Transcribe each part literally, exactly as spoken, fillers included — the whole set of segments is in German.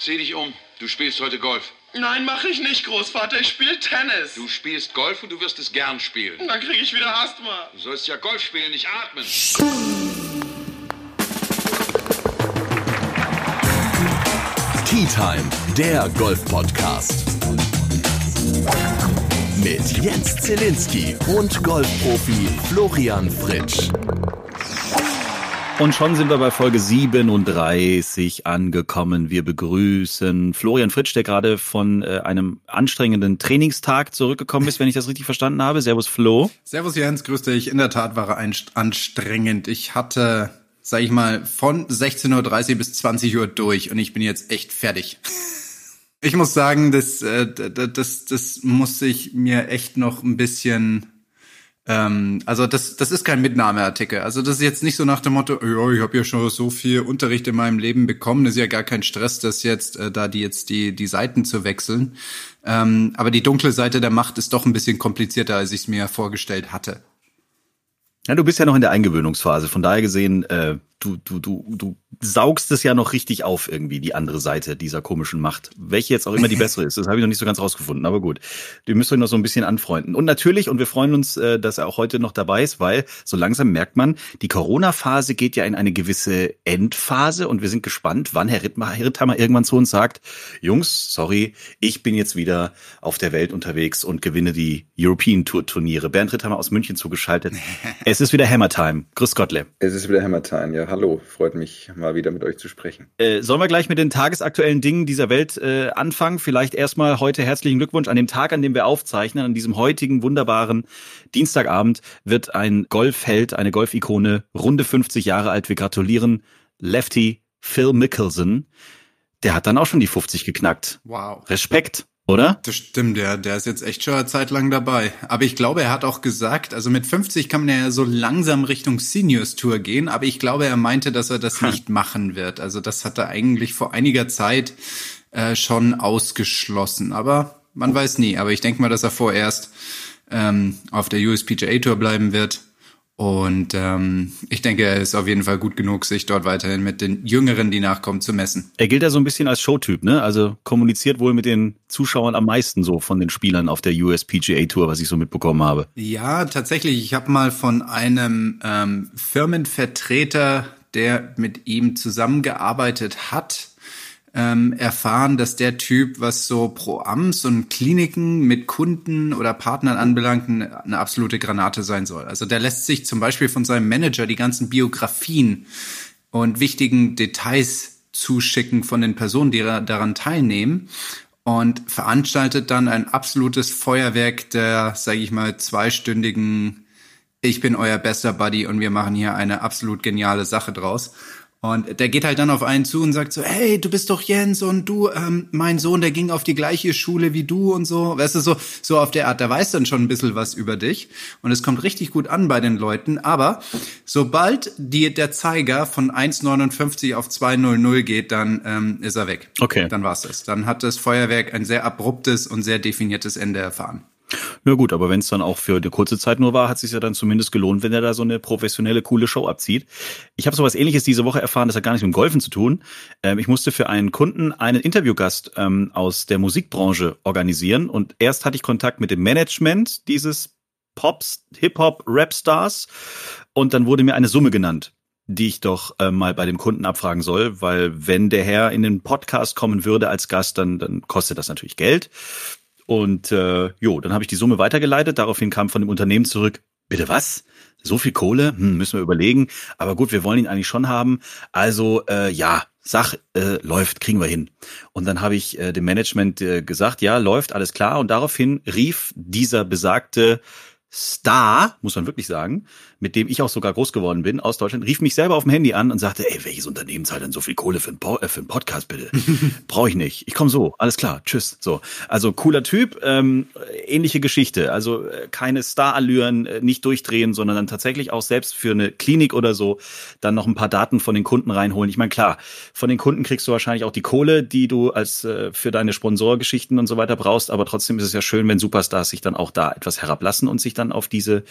Zieh dich um. Du spielst heute Golf. Nein, mache ich nicht, Großvater. Ich spiele Tennis. Du spielst Golf und du wirst es gern spielen. Dann kriege ich wieder Asthma. Du sollst ja Golf spielen, nicht atmen. Tea Time, der Golf-Podcast. Mit Jens Zielinski und Golfprofi Florian Fritsch. Und schon sind wir bei Folge siebenunddreißig angekommen. Wir begrüßen Florian Fritsch, der gerade von äh, einem anstrengenden Trainingstag zurückgekommen ist, wenn ich das richtig verstanden habe. Servus Flo. Servus Jens, grüß dich. In der Tat war er anstrengend. Ich hatte, sag ich mal, von sechzehn Uhr dreißig bis zwanzig Uhr durch und ich bin jetzt echt fertig. Ich muss sagen, das, äh, das, das muss ich mir echt noch ein bisschen... Also das das ist kein Mitnahmeartikel. Also das ist jetzt nicht so nach dem Motto, oh, ich habe ja schon so viel Unterricht in meinem Leben bekommen, das ist ja gar kein Stress, das jetzt äh, da die jetzt die die Seiten zu wechseln. Ähm, aber die dunkle Seite der Macht ist doch ein bisschen komplizierter, als ich es mir vorgestellt hatte. Ja, du bist ja noch in der Eingewöhnungsphase. Von daher gesehen, äh, du du du du saugst es ja noch richtig auf irgendwie, die andere Seite dieser komischen Macht. Welche jetzt auch immer die bessere ist, das habe ich noch nicht so ganz rausgefunden, aber gut. Du müsst euch noch so ein bisschen anfreunden. Und natürlich, und wir freuen uns, dass er auch heute noch dabei ist, weil so langsam merkt man, die Corona-Phase geht ja in eine gewisse Endphase und wir sind gespannt, wann Herr Ritthammer irgendwann zu uns sagt, Jungs, sorry, ich bin jetzt wieder auf der Welt unterwegs und gewinne die European Tour Turniere. Bernd Ritthammer aus München zugeschaltet. Es ist wieder Hammer-Time. Grüß Gottle. Es ist wieder Hammer-Time, ja, hallo, freut mich mal wieder mit euch zu sprechen. Äh, sollen wir gleich mit den tagesaktuellen Dingen dieser Welt äh, anfangen? Vielleicht erstmal heute herzlichen Glückwunsch an dem Tag, an dem wir aufzeichnen, an diesem heutigen wunderbaren Dienstagabend wird ein Golfheld, eine Golfikone, runde fünfzig Jahre alt. Wir gratulieren Lefty Phil Mickelson. Der hat dann auch schon die fünfzig geknackt. Wow. Respekt, oder? Das stimmt, der, der ist jetzt echt schon eine Zeit lang dabei. Aber ich glaube, er hat auch gesagt, also mit fünfzig kann man ja so langsam Richtung Seniors Tour gehen, aber ich glaube, er meinte, dass er das hm. nicht machen wird. Also das hat er eigentlich vor einiger Zeit äh, schon ausgeschlossen. Aber man weiß nie. Aber ich denke mal, dass er vorerst ähm, auf der U S P G A Tour bleiben wird. Und ähm, ich denke, er ist auf jeden Fall gut genug, sich dort weiterhin mit den Jüngeren, die nachkommen, zu messen. Er gilt ja so ein bisschen als Showtyp, ne? Also kommuniziert wohl mit den Zuschauern am meisten so von den Spielern auf der U S P G A Tour, was ich so mitbekommen habe. Ja, tatsächlich. Ich habe mal von einem ähm, Firmenvertreter, der mit ihm zusammengearbeitet hat, ähm, erfahren, dass der Typ, was so Pro-Ams und Kliniken mit Kunden oder Partnern anbelangt, eine, eine absolute Granate sein soll. Also der lässt sich zum Beispiel von seinem Manager die ganzen Biografien und wichtigen Details zuschicken von den Personen, die daran teilnehmen und veranstaltet dann ein absolutes Feuerwerk der, sage ich mal, zweistündigen Ich bin euer bester Buddy und wir machen hier eine absolut geniale Sache draus. Und der geht halt dann auf einen zu und sagt so, hey, du bist doch Jens und du, ähm, mein Sohn, der ging auf die gleiche Schule wie du und so. Weißt du, so so auf der Art, der weiß dann schon ein bisschen was über dich. Und es kommt richtig gut an bei den Leuten. Aber sobald die, der Zeiger von eins neunundfünfzig auf zwei null null geht, dann ähm, ist er weg. Okay. Dann war's das. Dann hat das Feuerwerk ein sehr abruptes und sehr definiertes Ende erfahren. Na gut, aber wenn es dann auch für eine kurze Zeit nur war, hat es sich ja dann zumindest gelohnt, wenn er da so eine professionelle, coole Show abzieht. Ich habe sowas Ähnliches diese Woche erfahren, das hat gar nichts mit dem Golfen zu tun. Ähm, ich musste für einen Kunden einen Interviewgast ähm, aus der Musikbranche organisieren und erst hatte ich Kontakt mit dem Management dieses Pops, Hip-Hop-Rap-Stars und dann wurde mir eine Summe genannt, die ich doch äh, mal bei dem Kunden abfragen soll, weil wenn der Herr in den Podcast kommen würde als Gast, dann, dann kostet das natürlich Geld. Und äh, jo, dann habe ich die Summe weitergeleitet. Daraufhin kam von dem Unternehmen zurück, bitte was? So viel Kohle? Hm, müssen wir überlegen. Aber gut, wir wollen ihn eigentlich schon haben. Also äh, ja, sag, äh, läuft, kriegen wir hin. Und dann habe ich äh, dem Management äh, gesagt, ja, läuft, alles klar. Und daraufhin rief dieser besagte Star, muss man wirklich sagen, mit dem ich auch sogar groß geworden bin aus Deutschland, rief mich selber auf dem Handy an und sagte, ey, welches Unternehmen zahlt denn so viel Kohle für einen, po- äh, für einen Podcast, bitte? Brauche ich nicht. Ich komme so. Alles klar. Tschüss. So. Also cooler Typ, ähm, ähnliche Geschichte. Also äh, keine Starallüren, äh, nicht durchdrehen, sondern dann tatsächlich auch selbst für eine Klinik oder so dann noch ein paar Daten von den Kunden reinholen. Ich meine, klar, von den Kunden kriegst du wahrscheinlich auch die Kohle, die du als äh, für deine Sponsorgeschichten und so weiter brauchst, aber trotzdem ist es ja schön, wenn Superstars sich dann auch da etwas herablassen und sich dann auf diese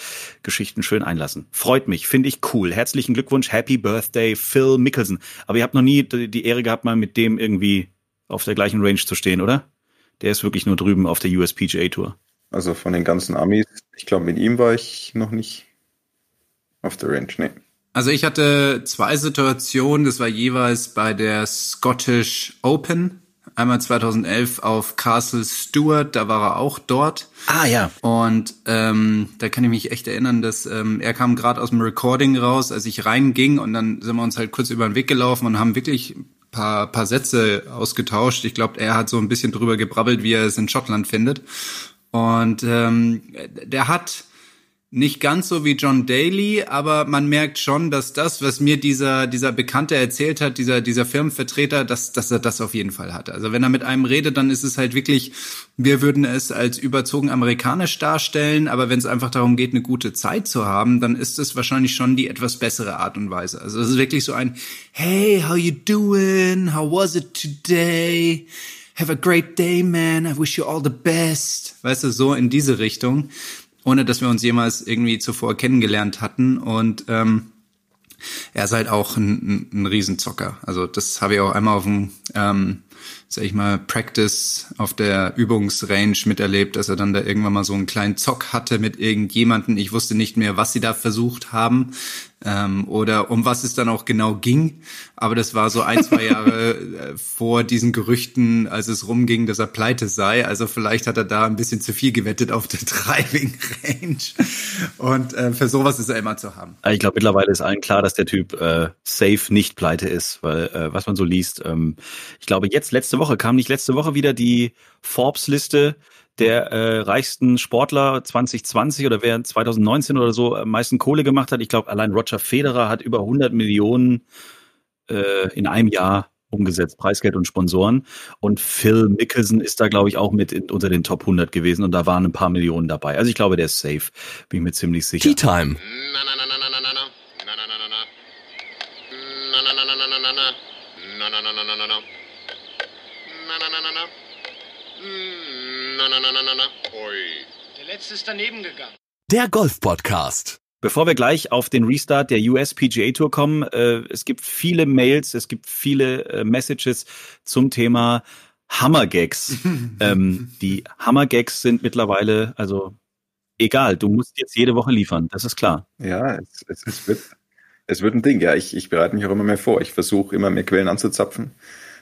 Geschichten schön einlassen. Freut mich, finde ich cool. Herzlichen Glückwunsch, Happy Birthday, Phil Mickelson. Aber ihr habt noch nie die Ehre gehabt, mal mit dem irgendwie auf der gleichen Range zu stehen, oder? Der ist wirklich nur drüben auf der U S P G A Tour. Also von den ganzen Amis, ich glaube, mit ihm war ich noch nicht auf der Range, ne. Also ich hatte zwei Situationen, das war jeweils bei der Scottish Open, einmal zweitausendelf auf Castle Stewart, da war er auch dort. Ah ja. Und ähm, da kann ich mich echt erinnern, dass ähm, er kam gerade aus dem Recording raus, als ich reinging, und dann sind wir uns halt kurz über den Weg gelaufen und haben wirklich ein paar, paar Sätze ausgetauscht. Ich glaube, er hat so ein bisschen drüber gebrabbelt, wie er es in Schottland findet. Und ähm, der hat... nicht ganz so wie John Daly, aber man merkt schon, dass das, was mir dieser dieser Bekannte erzählt hat, dieser dieser Firmenvertreter, dass dass er das auf jeden Fall hat. Also wenn er mit einem redet, dann ist es halt wirklich, wir würden es als überzogen amerikanisch darstellen, aber wenn es einfach darum geht, eine gute Zeit zu haben, dann ist es wahrscheinlich schon die etwas bessere Art und Weise. Also es ist wirklich so ein Hey, how you doing? How was it today? Have a great day, man. I wish you all the best. Weißt du, so in diese Richtung, ohne dass wir uns jemals irgendwie zuvor kennengelernt hatten. Und ähm, er ist halt auch ein, ein, ein Riesenzocker. Also das habe ich auch einmal auf dem, ähm, sag ich mal, Practice auf der Übungsrange miterlebt, dass er dann da irgendwann mal so einen kleinen Zock hatte mit irgendjemanden. Ich wusste nicht mehr, was sie da versucht haben ähm, oder um was es dann auch genau ging. Aber das war so ein, zwei Jahre vor diesen Gerüchten, als es rumging, dass er pleite sei. Also vielleicht hat er da ein bisschen zu viel gewettet auf der Driving Range. Und äh, für sowas ist er immer zu haben. Ich glaube, mittlerweile ist allen klar, dass der Typ äh, safe nicht pleite ist, weil äh, was man so liest, ähm, ich glaube, jetzt letzte Woche, kam nicht letzte Woche wieder die Forbes-Liste der äh, reichsten Sportler zwanzig zwanzig oder wer zweitausendneunzehn oder so am meisten Kohle gemacht hat. Ich glaube, allein Roger Federer hat über hundert Millionen äh, in einem Jahr umgesetzt, Preisgeld und Sponsoren. Und Phil Mickelson ist da, glaube ich, auch mit in, unter den Top hundert gewesen und da waren ein paar Millionen dabei. Also ich glaube, der ist safe, bin ich mir ziemlich sicher. Tea Time. Na, na, na, na, na, na, na, na, na, na, na, na, na, na, na, na, na, na, na, na, na, na, na. Na, na, na, na, na. Na, na, na, na, na, na. Oi. Der letzte ist daneben gegangen. Der Golf-Podcast. Bevor wir gleich auf den Restart der U S P G A Tour kommen, äh, es gibt viele Mails, es gibt viele äh, Messages zum Thema Hammergags. ähm, die Hammergags sind mittlerweile, also egal, du musst jetzt jede Woche liefern, das ist klar. Ja, es, es, es, wird, es wird ein Ding, ja. Ich, ich bereite mich auch immer mehr vor. Ich versuche immer mehr Quellen anzuzapfen,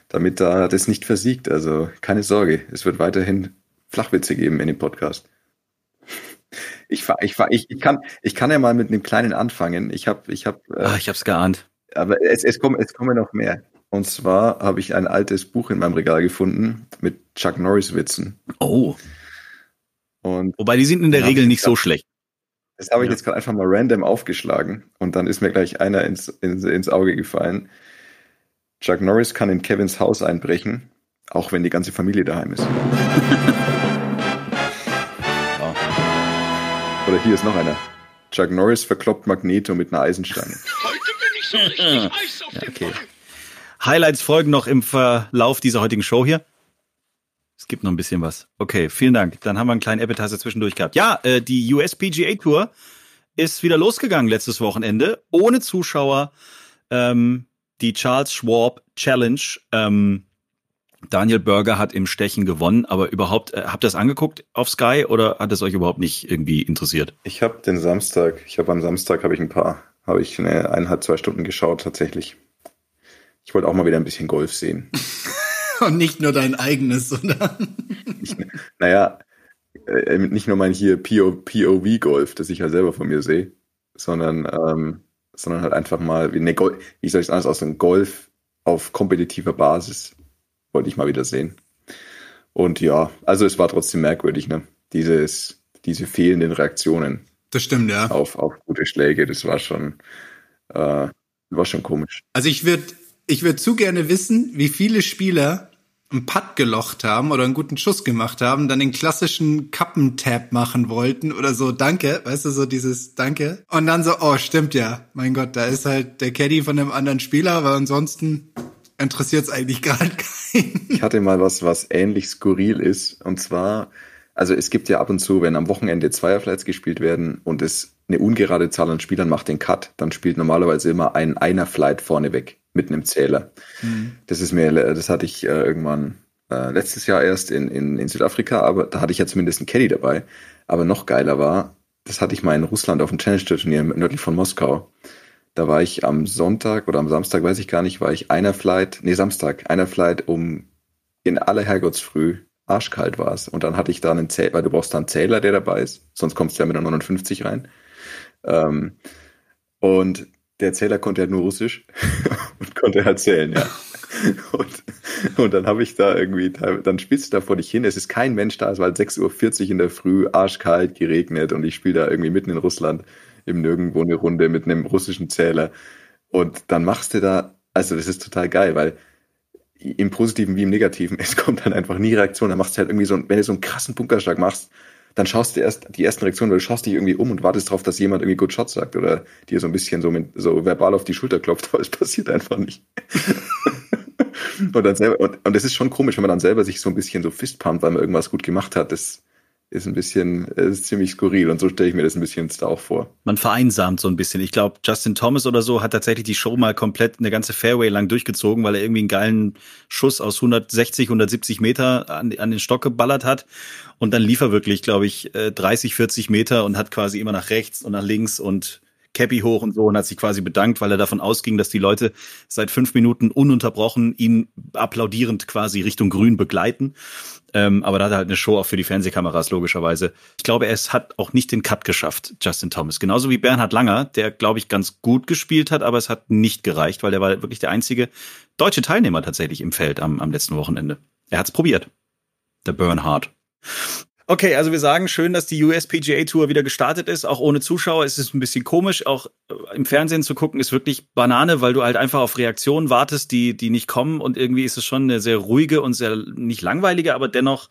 damit da das nicht versiegt. Also keine Sorge, es wird weiterhin Flachwitze geben in dem Podcast. Ich fahr, ich fahr, ich, ich kann, ich kann ja mal mit einem kleinen anfangen. Ich habe, ich habe, äh, ich habe es geahnt. Aber es, es kommen, es kommen noch mehr. Und zwar habe ich ein altes Buch in meinem Regal gefunden mit Chuck Norris Witzen. Oh. Und wobei die sind in der ja, Regel nicht so schlecht. Das habe ich ja. jetzt gerade einfach mal random aufgeschlagen und dann ist mir gleich einer ins, ins, ins Auge gefallen. Chuck Norris kann in Kevins Haus einbrechen, auch wenn die ganze Familie daheim ist. Oder hier ist noch einer. Chuck Norris verkloppt Magneto mit einer Eisenstange. Heute bin ich so richtig heiß auf den Ball. Highlights folgen noch im Verlauf dieser heutigen Show hier. Es gibt noch ein bisschen was. Okay, vielen Dank. Dann haben wir einen kleinen Appetizer zwischendurch gehabt. Ja, äh, die U S P G A Tour ist wieder losgegangen letztes Wochenende. Ohne Zuschauer. Ähm... Die Charles Schwab Challenge. Ähm, Daniel Berger hat im Stechen gewonnen, aber überhaupt, äh, habt ihr das angeguckt auf Sky oder hat es euch überhaupt nicht irgendwie interessiert? Ich habe den Samstag, ich habe am Samstag habe ich ein paar, habe ich eine eineinhalb, zwei Stunden geschaut tatsächlich. Ich wollte auch mal wieder ein bisschen Golf sehen. Und nicht nur dein eigenes, oder? ich, naja, äh, nicht nur mein hier P O V-Golf, das ich ja selber von mir sehe, sondern ähm, sondern halt einfach mal, wie, ne, Golf, wie soll ich es anders ausdrücken, Golf auf kompetitiver Basis wollte ich mal wieder sehen. Und ja, also es war trotzdem merkwürdig, ne? Dieses, diese fehlenden Reaktionen. Das stimmt, ja. Auf, auf gute Schläge, das war schon, äh, war schon komisch. Also ich würde ich würd zu gerne wissen, wie viele Spieler einen Putt gelocht haben oder einen guten Schuss gemacht haben, dann den klassischen Kappen-Tab machen wollten oder so, danke, weißt du, so dieses Danke. Und dann so, oh, stimmt ja, mein Gott, da ist halt der Caddy von einem anderen Spieler, aber ansonsten interessiert es eigentlich gerade keinen. Ich hatte mal was, was ähnlich skurril ist, und zwar, also es gibt ja ab und zu, wenn am Wochenende Zweierflats gespielt werden und es eine ungerade Zahl an Spielern macht den Cut, dann spielt normalerweise immer ein Einer-Flight vorneweg. mit einem Zähler. Mhm. Das ist mir, das hatte ich äh, irgendwann äh, letztes Jahr erst in, in, in Südafrika, aber da hatte ich ja zumindest einen Caddy dabei. Aber noch geiler war, das hatte ich mal in Russland auf dem Challenge Tour Turnier nördlich von Moskau. Da war ich am Sonntag oder am Samstag, weiß ich gar nicht, war ich einer Flight, nee, Samstag, einer Flight um in aller Herrgottsfrüh, arschkalt war es. Und dann hatte ich da einen Zähler, weil du brauchst da einen Zähler, der dabei ist, sonst kommst du ja mit einer neunundfünfzig rein. Ähm, und der Zähler konnte halt nur Russisch und konnte halt zählen, ja. Und, und dann habe ich da irgendwie, dann spielst du da vor dich hin, es ist kein Mensch da, es war halt sechs Uhr vierzig in der Früh, arschkalt, geregnet und ich spiele da irgendwie mitten in Russland im Nirgendwo eine Runde mit einem russischen Zähler und dann machst du da, also das ist total geil, weil im Positiven wie im Negativen, es kommt dann einfach nie Reaktion, dann machst du halt irgendwie so, wenn du so einen krassen Bunkerschlag machst, dann schaust du erst die ersten Reaktionen, weil du schaust dich irgendwie um und wartest darauf, dass jemand irgendwie Good Shot sagt oder dir so ein bisschen so, mit, so verbal auf die Schulter klopft, aber es passiert einfach nicht. Und dann selber, und, und das ist schon komisch, wenn man dann selber sich so ein bisschen so fistpumpt, weil man irgendwas gut gemacht hat. Das ist ein bisschen, das ist ziemlich skurril und so stelle ich mir das ein bisschen da auch vor. Man vereinsamt so ein bisschen. Ich glaube, Justin Thomas oder so hat tatsächlich die Show mal komplett eine ganze Fairway lang durchgezogen, weil er irgendwie einen geilen Schuss aus hundertsechzig, hundertsiebzig Meter an, an den Stock geballert hat. Und dann lief er wirklich, glaube ich, dreißig, vierzig Meter und hat quasi immer nach rechts und nach links und Cappy hoch und so und hat sich quasi bedankt, weil er davon ausging, dass die Leute seit fünf Minuten ununterbrochen ihn applaudierend quasi Richtung Grün begleiten. Ähm, aber da hat er halt eine Show auch für die Fernsehkameras logischerweise. Ich glaube, es hat auch nicht den Cut geschafft, Justin Thomas. Genauso wie Bernhard Langer, der, glaube ich, ganz gut gespielt hat, aber es hat nicht gereicht, weil der war wirklich der einzige deutsche Teilnehmer tatsächlich im Feld am, am letzten Wochenende. Er hat es probiert, der Bernhard. Okay, also wir sagen, schön, dass die U S P G A Tour wieder gestartet ist, auch ohne Zuschauer. Es ist ein bisschen komisch, auch im Fernsehen zu gucken, ist wirklich Banane, weil du halt einfach auf Reaktionen wartest, die die nicht kommen. Und irgendwie ist es schon eine sehr ruhige und sehr nicht langweilige, aber dennoch,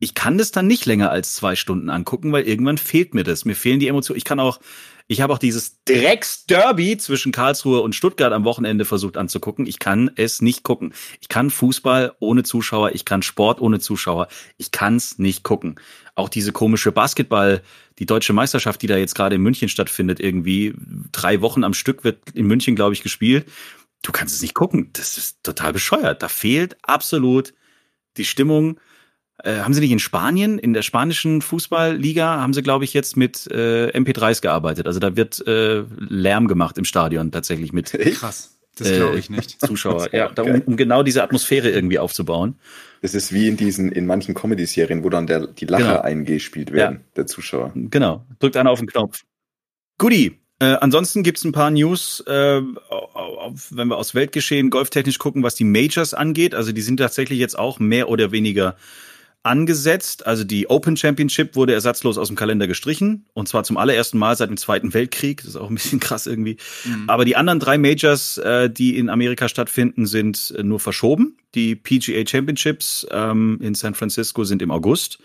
ich kann das dann nicht länger als zwei Stunden angucken, weil irgendwann fehlt mir das. Mir fehlen die Emotionen. Ich kann auch, ich habe auch dieses Drecks-Derby zwischen Karlsruhe und Stuttgart am Wochenende versucht anzugucken. Ich kann es nicht gucken. Ich kann Fußball ohne Zuschauer, ich kann Sport ohne Zuschauer. Ich kann es nicht gucken. Auch diese komische Basketball, die deutsche Meisterschaft, die da jetzt gerade in München stattfindet, irgendwie drei Wochen am Stück wird in München, glaube ich, gespielt. Du kannst es nicht gucken. Das ist total bescheuert. Da fehlt absolut die Stimmung. Äh, haben sie nicht in Spanien, in der spanischen Fußballliga, haben sie, glaube ich, jetzt mit äh, M P dreis gearbeitet. Also da wird äh, Lärm gemacht im Stadion tatsächlich mit Krass, das glaube ich nicht. Äh, Zuschauer, ja, da, um, um genau diese Atmosphäre irgendwie aufzubauen. Das ist wie in diesen, in manchen Comedy-Serien, wo dann der, die Lacher genau. eingespielt werden, ja. Der Zuschauer. Genau, drückt einer auf den Knopf. Guti. Äh, ansonsten gibt's ein paar News, äh, wenn wir aus Weltgeschehen golftechnisch gucken, was die Majors angeht. Also die sind tatsächlich jetzt auch mehr oder weniger angesetzt. Also die Open Championship wurde ersatzlos aus dem Kalender gestrichen. Und zwar zum allerersten Mal seit dem Zweiten Weltkrieg. Das ist auch ein bisschen krass irgendwie. Mhm. Aber die anderen drei Majors, äh, die in Amerika stattfinden, sind äh, nur verschoben. Die P G A Championships ähm, in San Francisco sind im August.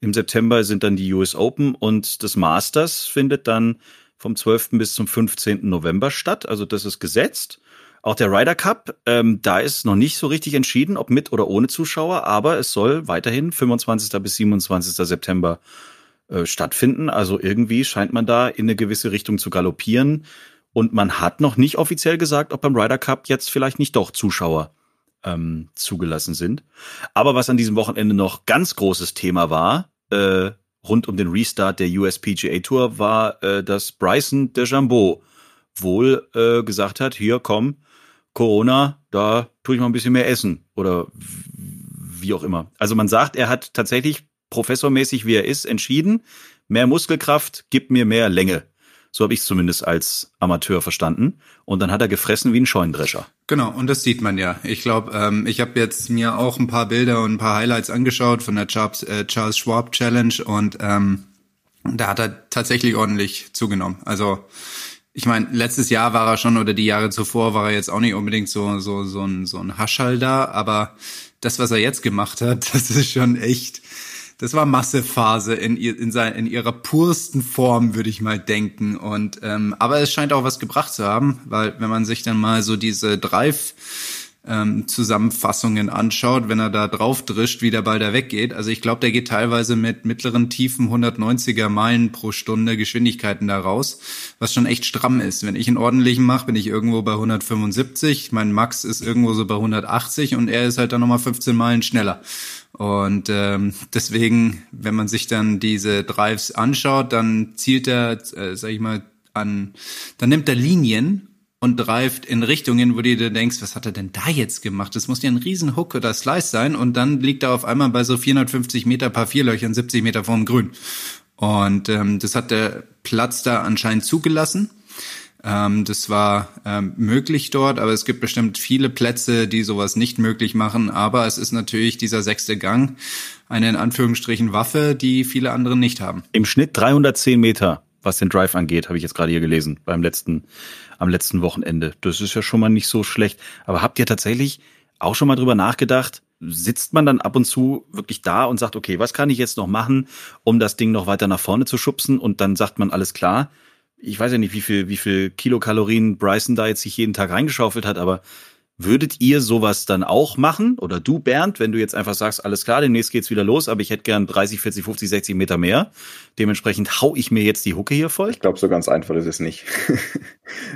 Im September sind dann die U S Open. Und das Masters findet dann vom zwölften bis zum fünfzehnten November statt. Also das ist gesetzt. Auch der Ryder Cup, ähm, da ist noch nicht so richtig entschieden, ob mit oder ohne Zuschauer, aber es soll weiterhin fünfundzwanzigsten bis siebenundzwanzigsten September äh, stattfinden. Also irgendwie scheint man da in eine gewisse Richtung zu galoppieren. Und man hat noch nicht offiziell gesagt, ob beim Ryder Cup jetzt vielleicht nicht doch Zuschauer ähm, zugelassen sind. Aber was an diesem Wochenende noch ganz großes Thema war, äh, rund um den Restart der U S P G A Tour, war, äh, dass Bryson DeChambeau wohl äh, gesagt hat, hier komm, Corona, da tue ich mal ein bisschen mehr essen oder wie auch immer. Also man sagt, er hat tatsächlich professormäßig, wie er ist, entschieden, mehr Muskelkraft, gib mir mehr Länge. So habe ich es zumindest als Amateur verstanden. Und dann hat er gefressen wie ein Scheunendrescher. Genau, und das sieht man ja. Ich glaube, ähm, ich habe jetzt mir auch ein paar Bilder und ein paar Highlights angeschaut von der Charles, äh, Charles Schwab Challenge und ähm, da hat er tatsächlich ordentlich zugenommen. Also ich meine, letztes Jahr war er schon oder die Jahre zuvor war er jetzt auch nicht unbedingt so so so ein so ein Haschall da, aber das, was er jetzt gemacht hat, das ist schon echt, das war Massephase in in seiner in ihrer pursten Form, würde ich mal denken. Und ähm, aber es scheint auch was gebracht zu haben, weil wenn man sich dann mal so diese Drive ähm, Zusammenfassungen anschaut, wenn er da drauf drischt, wie der Ball da weggeht. Also ich glaube, der geht teilweise mit mittleren, tiefen hundertneunziger Meilen pro Stunde Geschwindigkeiten da raus, was schon echt stramm ist. Wenn ich einen ordentlichen mache, bin ich irgendwo bei hundertfünfundsiebzig, mein Max ist irgendwo so bei hundertachtzig und er ist halt dann nochmal fünfzehn Meilen schneller. Und ähm, deswegen, wenn man sich dann diese Drives anschaut, dann zielt er, äh, sag ich mal, an, dann nimmt er Linien und drivet in Richtungen, wo du dir denkst, was hat er denn da jetzt gemacht? Das muss ja ein riesen Hook oder Slice sein und dann liegt er auf einmal bei so vierhundertfünfzig Meter Par vier Löchern siebzig Meter vorm Grün. Und ähm, das hat der Platz da anscheinend zugelassen. Ähm, das war ähm, möglich dort, aber es gibt bestimmt viele Plätze, die sowas nicht möglich machen. Aber es ist natürlich dieser sechste Gang eine in Anführungsstrichen Waffe, die viele andere nicht haben. Im Schnitt dreihundertzehn Meter, was den Drive angeht, habe ich jetzt gerade hier gelesen beim letzten, am letzten Wochenende. Das ist ja schon mal nicht so schlecht. Aber habt ihr tatsächlich auch schon mal drüber nachgedacht? Sitzt man dann ab und zu wirklich da und sagt, okay, was kann ich jetzt noch machen, um das Ding noch weiter nach vorne zu schubsen? Und dann sagt man, alles klar. Ich weiß ja nicht, wie viel, wie viel Kilokalorien Bryson da jetzt sich jeden Tag reingeschaufelt hat, aber würdet ihr sowas dann auch machen? Oder du, Bernd, wenn du jetzt einfach sagst, alles klar, demnächst geht's wieder los, aber ich hätte gern dreißig, vierzig, fünfzig, sechzig Meter mehr. Dementsprechend hau ich mir jetzt die Hucke hier voll? Ich glaube, so ganz einfach ist es nicht.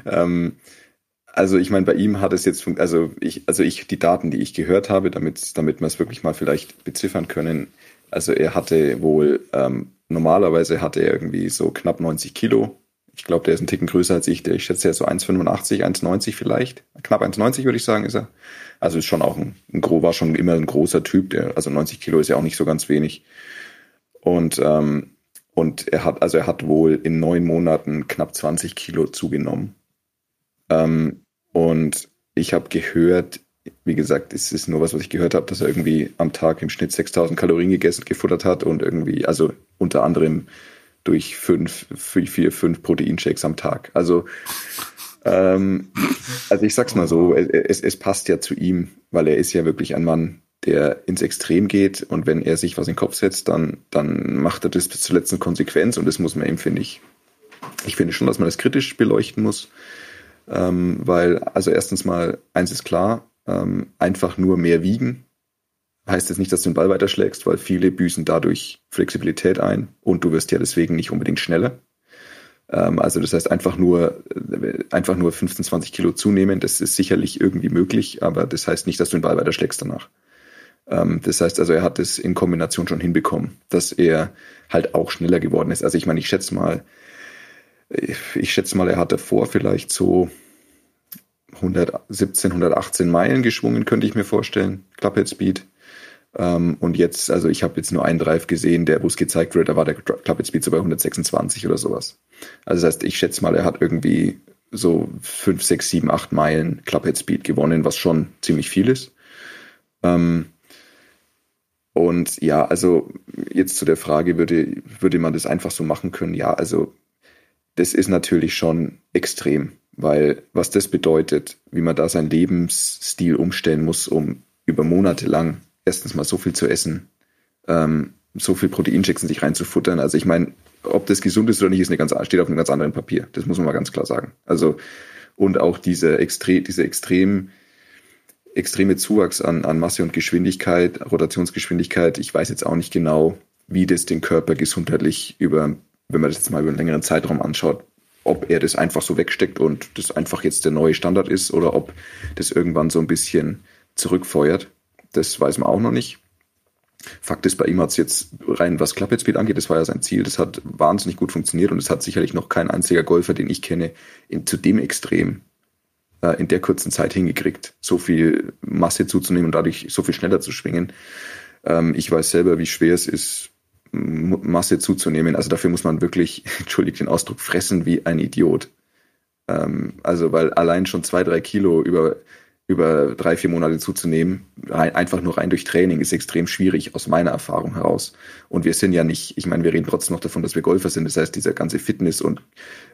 ähm, also ich meine, bei ihm hat es jetzt, also ich, also ich, die Daten, die ich gehört habe, damit, damit wir es wirklich mal vielleicht beziffern können. Also er hatte wohl, ähm, normalerweise hatte er irgendwie so knapp neunzig Kilo. Ich glaube, der ist einen Ticken größer als ich. Der, ich schätze, er ist so eins fünfundachtzig, eins neunzig vielleicht. Knapp eins neunzig würde ich sagen, ist er. Also ist schon auch ein, ein war schon immer ein großer Typ. Der, also neunzig Kilo ist ja auch nicht so ganz wenig. Und ähm, und er hat, also er hat wohl in neun Monaten knapp zwanzig Kilo zugenommen. Ähm, und ich habe gehört, wie gesagt, es ist nur was, was ich gehört habe, dass er irgendwie am Tag im Schnitt sechstausend Kalorien gegessen, gefuttert hat und irgendwie, also unter anderem durch fünf, vier, fünf Proteinshakes am Tag. Also, ähm, also ich sag's mal so, es, es passt ja zu ihm, weil er ist ja wirklich ein Mann, der ins Extrem geht und wenn er sich was in den Kopf setzt, dann, dann macht er das bis zur letzten Konsequenz und das muss man ihm, finde ich, ich finde schon, dass man das kritisch beleuchten muss, ähm, weil, also erstens mal, eins ist klar, ähm, einfach nur mehr wiegen heißt jetzt nicht, dass du den Ball weiterschlägst, weil viele büßen dadurch Flexibilität ein und du wirst ja deswegen nicht unbedingt schneller. Ähm, also das heißt, einfach nur einfach nur fünfzehn, zwanzig Kilo zunehmen, das ist sicherlich irgendwie möglich, aber das heißt nicht, dass du den Ball weiterschlägst danach. Ähm, das heißt also, er hat es in Kombination schon hinbekommen, dass er halt auch schneller geworden ist. Also ich meine, ich schätze mal, ich schätze mal, er hat davor vielleicht so hundertsiebzehn, hundertachtzehn Meilen geschwungen, könnte ich mir vorstellen, Clubhead Speed. Um, und jetzt, also ich habe jetzt nur einen Drive gesehen, der wo es gezeigt wird, da war der Clubhead Speed so bei hundertsechsundzwanzig oder sowas. Also das heißt, ich schätze mal, er hat irgendwie so fünf, sechs, sieben, acht Meilen Clubhead Speed gewonnen, was schon ziemlich viel ist. Um, und ja, also jetzt zu der Frage, würde, würde man das einfach so machen können? Ja, also das ist natürlich schon extrem, weil was das bedeutet, wie man da seinen Lebensstil umstellen muss, um über Monate lang erstens mal so viel zu essen, ähm, so viel Proteinshakes in sich reinzufuttern. Also ich meine, ob das gesund ist oder nicht, ist eine ganz, steht auf einem ganz anderen Papier. Das muss man mal ganz klar sagen. Also und auch diese, extre, diese extrem, extreme Zuwachs an, an Masse und Geschwindigkeit, Rotationsgeschwindigkeit. Ich weiß jetzt auch nicht genau, wie das den Körper gesundheitlich über, wenn man das jetzt mal über einen längeren Zeitraum anschaut, ob er das einfach so wegsteckt und das einfach jetzt der neue Standard ist oder ob das irgendwann so ein bisschen zurückfeuert. Das weiß man auch noch nicht. Fakt ist, bei ihm hat es jetzt rein, was Clubhead Speed angeht, das war ja sein Ziel, das hat wahnsinnig gut funktioniert und es hat sicherlich noch kein einziger Golfer, den ich kenne, in, zu dem Extrem äh, in der kurzen Zeit hingekriegt, so viel Masse zuzunehmen und dadurch so viel schneller zu schwingen. Ähm, ich weiß selber, wie schwer es ist, M- Masse zuzunehmen. Also dafür muss man wirklich, entschuldigt den Ausdruck, fressen wie ein Idiot. Ähm, also weil allein schon zwei, drei Kilo über... über drei, vier Monate zuzunehmen, rein, einfach nur rein durch Training, ist extrem schwierig aus meiner Erfahrung heraus. Und wir sind ja nicht, ich meine, wir reden trotzdem noch davon, dass wir Golfer sind. Das heißt, dieser ganze Fitness und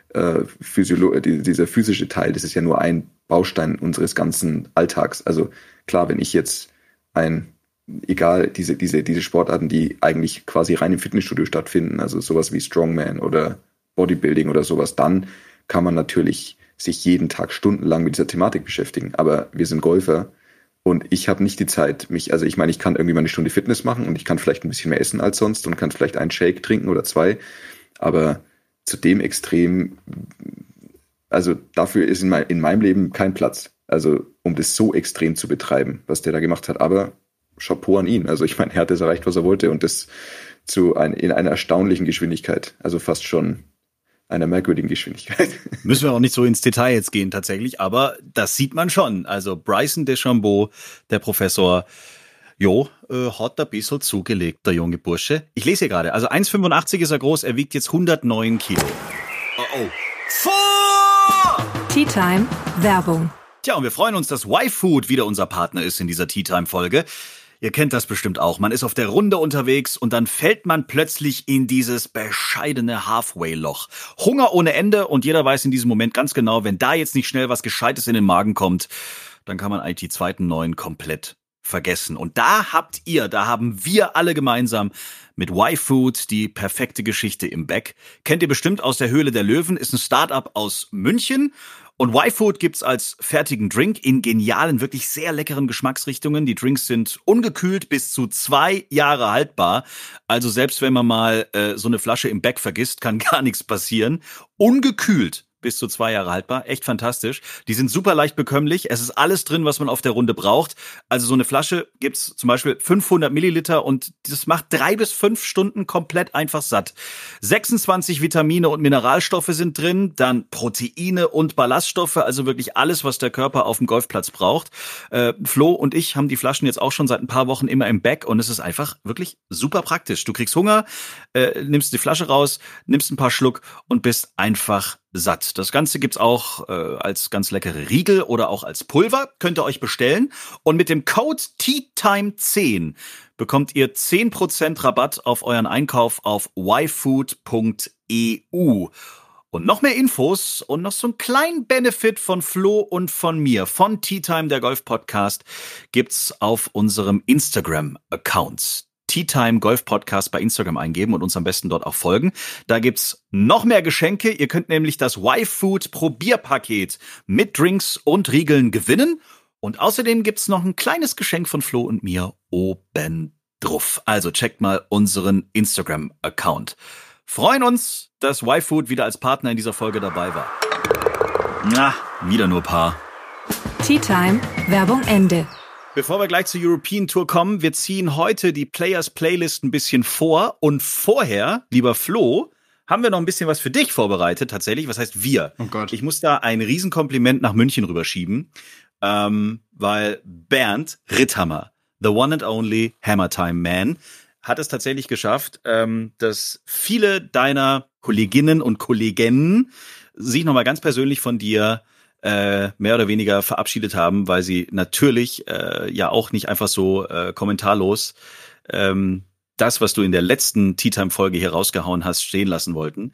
äh, Physiolo- dieser physische Teil, das ist ja nur ein Baustein unseres ganzen Alltags. Also klar, wenn ich jetzt ein, egal, diese, diese, diese Sportarten, die eigentlich quasi rein im Fitnessstudio stattfinden, also sowas wie Strongman oder Bodybuilding oder sowas, dann kann man natürlich sich jeden Tag stundenlang mit dieser Thematik beschäftigen. Aber wir sind Golfer Und ich habe nicht die Zeit, mich, also ich meine, ich kann irgendwie mal eine Stunde Fitness machen und ich kann vielleicht ein bisschen mehr essen als sonst und kann vielleicht einen Shake trinken oder zwei. Aber zu dem Extrem, also dafür ist in, mein, in meinem Leben kein Platz. Also um das so extrem zu betreiben, was der da gemacht hat. Aber Chapeau an ihn. Also ich meine, er hat das erreicht, was er wollte. Und das zu ein, in einer erstaunlichen Geschwindigkeit. Also fast schon einer merkwürdigen Geschwindigkeit. Müssen wir auch nicht so ins Detail jetzt gehen tatsächlich, aber das sieht man schon. Also Bryson DeChambeau, der Professor, jo, äh, hat ein bisschen zugelegt, der junge Bursche. Ich lese hier gerade, also eins Komma fünfundachtzig ist er groß, er wiegt jetzt hundertneun Kilo. Oh, oh. Vor! Tea Time, Werbung. Tja, und wir freuen uns, dass YFood wieder unser Partner ist in dieser Tea Time Folge. Ihr kennt das bestimmt auch. Man ist auf der Runde unterwegs und dann fällt man plötzlich in dieses bescheidene Halfway-Loch. Hunger ohne Ende und jeder weiß in diesem Moment ganz genau, wenn da jetzt nicht schnell was Gescheites in den Magen kommt, dann kann man eigentlich die zweiten neun komplett vergessen. Und da habt ihr, da haben wir alle gemeinsam mit YFood die perfekte Geschichte im Back. Kennt ihr bestimmt aus der Höhle der Löwen, ist ein Start-up aus München. Und YFood gibt's als fertigen Drink in genialen, wirklich sehr leckeren Geschmacksrichtungen. Die Drinks sind ungekühlt bis zu zwei Jahre haltbar. Also selbst wenn man mal äh, so eine Flasche im Back vergisst, kann gar nichts passieren. Ungekühlt bis zu zwei Jahre haltbar. Echt fantastisch. Die sind super leicht bekömmlich. Es ist alles drin, was man auf der Runde braucht. Also so eine Flasche gibt's zum Beispiel fünfhundert Milliliter und das macht drei bis fünf Stunden komplett einfach satt. sechsundzwanzig Vitamine und Mineralstoffe sind drin, dann Proteine und Ballaststoffe, also wirklich alles, was der Körper auf dem Golfplatz braucht. Äh, Flo und ich haben die Flaschen jetzt auch schon seit ein paar Wochen immer im Bag und es ist einfach wirklich super praktisch. Du kriegst Hunger, äh, nimmst die Flasche raus, nimmst ein paar Schluck und bist einfach satt. Das Ganze gibt's auch äh, als ganz leckere Riegel oder auch als Pulver. Könnt ihr euch bestellen. Und mit dem Code Tea Time zehn bekommt ihr zehn Prozent Rabatt auf euren Einkauf auf y food punkt e u. Und noch mehr Infos und noch so einen kleinen Benefit von Flo und von mir, von Tea Time, der Golf-Podcast, gibt's auf unserem Instagram-Account. Tea Time Golf Podcast bei Instagram eingeben und uns am besten dort auch folgen. Da gibt's noch mehr Geschenke. Ihr könnt nämlich das YFood Probierpaket mit Drinks und Riegeln gewinnen. Und außerdem gibt's noch ein kleines Geschenk von Flo und mir oben drauf. Also checkt mal unseren Instagram-Account. Freuen uns, dass YFood wieder als Partner in dieser Folge dabei war. Na, wieder nur Paar. Tea Time, Werbung Ende. Bevor wir gleich zur European Tour kommen, wir ziehen heute die Players Playlist ein bisschen vor. Und vorher, lieber Flo, haben wir noch ein bisschen was für dich vorbereitet, tatsächlich. Was heißt wir? Oh Gott. Ich muss da ein Riesenkompliment nach München rüberschieben, ähm, weil Bernd Ritthammer, the one and only Hammer Time Man, hat es tatsächlich geschafft, ähm, dass viele deiner Kolleginnen und Kollegen sich nochmal ganz persönlich von dir mehr oder weniger verabschiedet haben, weil sie natürlich äh, ja auch nicht einfach so äh, kommentarlos ähm, das, was du in der letzten Tea Time Folge hier rausgehauen hast, stehen lassen wollten.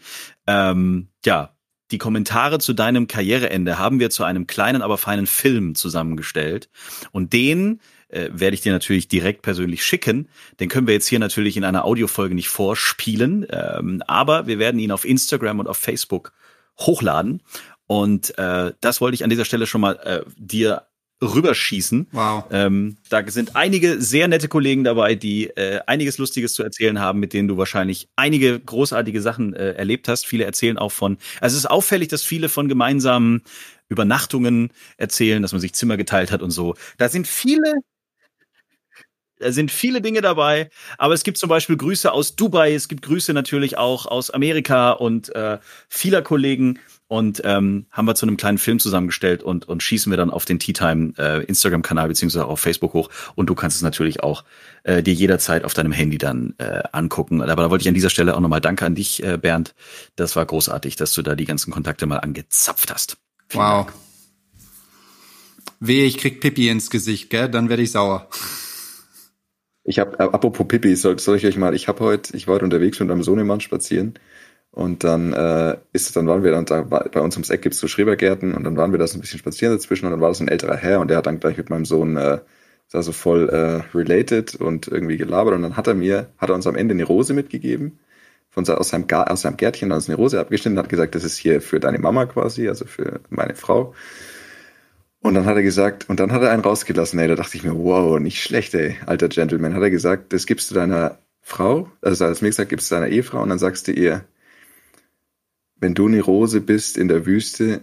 Ähm, ja, die Kommentare zu deinem Karriereende haben wir zu einem kleinen, aber feinen Film zusammengestellt und den äh, werde ich dir natürlich direkt persönlich schicken. Den können wir jetzt hier natürlich in einer Audiofolge nicht vorspielen, ähm, aber wir werden ihn auf Instagram und auf Facebook hochladen. Und äh, das wollte ich an dieser Stelle schon mal äh, dir rüberschießen. Wow. Ähm, da sind einige sehr nette Kollegen dabei, die äh, einiges Lustiges zu erzählen haben, mit denen du wahrscheinlich einige großartige Sachen äh, erlebt hast. Viele erzählen auch von, also es ist auffällig, dass viele von gemeinsamen Übernachtungen erzählen, dass man sich Zimmer geteilt hat und so. Da sind viele... Da sind viele Dinge dabei, aber es gibt zum Beispiel Grüße aus Dubai, es gibt Grüße natürlich auch aus Amerika und äh, vieler Kollegen und ähm, haben wir zu einem kleinen Film zusammengestellt und und schießen wir dann auf den Tea Time äh, Instagram-Kanal beziehungsweise auf Facebook hoch und du kannst es natürlich auch äh, dir jederzeit auf deinem Handy dann äh, angucken. Aber da wollte ich an dieser Stelle auch nochmal danke an dich, äh, Bernd. Das war großartig, dass du da die ganzen Kontakte mal angezapft hast. Vielen wow. Dank. Wehe, ich krieg Pipi ins Gesicht, gell? Dann werde ich sauer. Ich habe, apropos Pipi, soll, soll ich euch mal, ich habe heute, ich war heute unterwegs mit meinem Sohnemann spazieren und dann äh, ist, dann waren wir dann da, bei uns ums Eck gibt es so Schrebergärten und dann waren wir da so ein bisschen spazieren dazwischen und dann war das ein älterer Herr und der hat dann gleich mit meinem Sohn äh, da so voll äh, related und irgendwie gelabert und dann hat er mir, hat er uns am Ende eine Rose mitgegeben, von, aus, seinem, aus seinem Gärtchen hat uns eine Rose abgeschnitten und hat gesagt, das ist hier für deine Mama quasi, also für meine Frau. Und dann hat er gesagt, und dann hat er einen rausgelassen, ey, da dachte ich mir, wow, nicht schlecht, ey, alter Gentleman. Hat er gesagt, das gibst du deiner Frau, also als mir gesagt, gibst du deiner Ehefrau und dann sagst du ihr, wenn du eine Rose bist in der Wüste,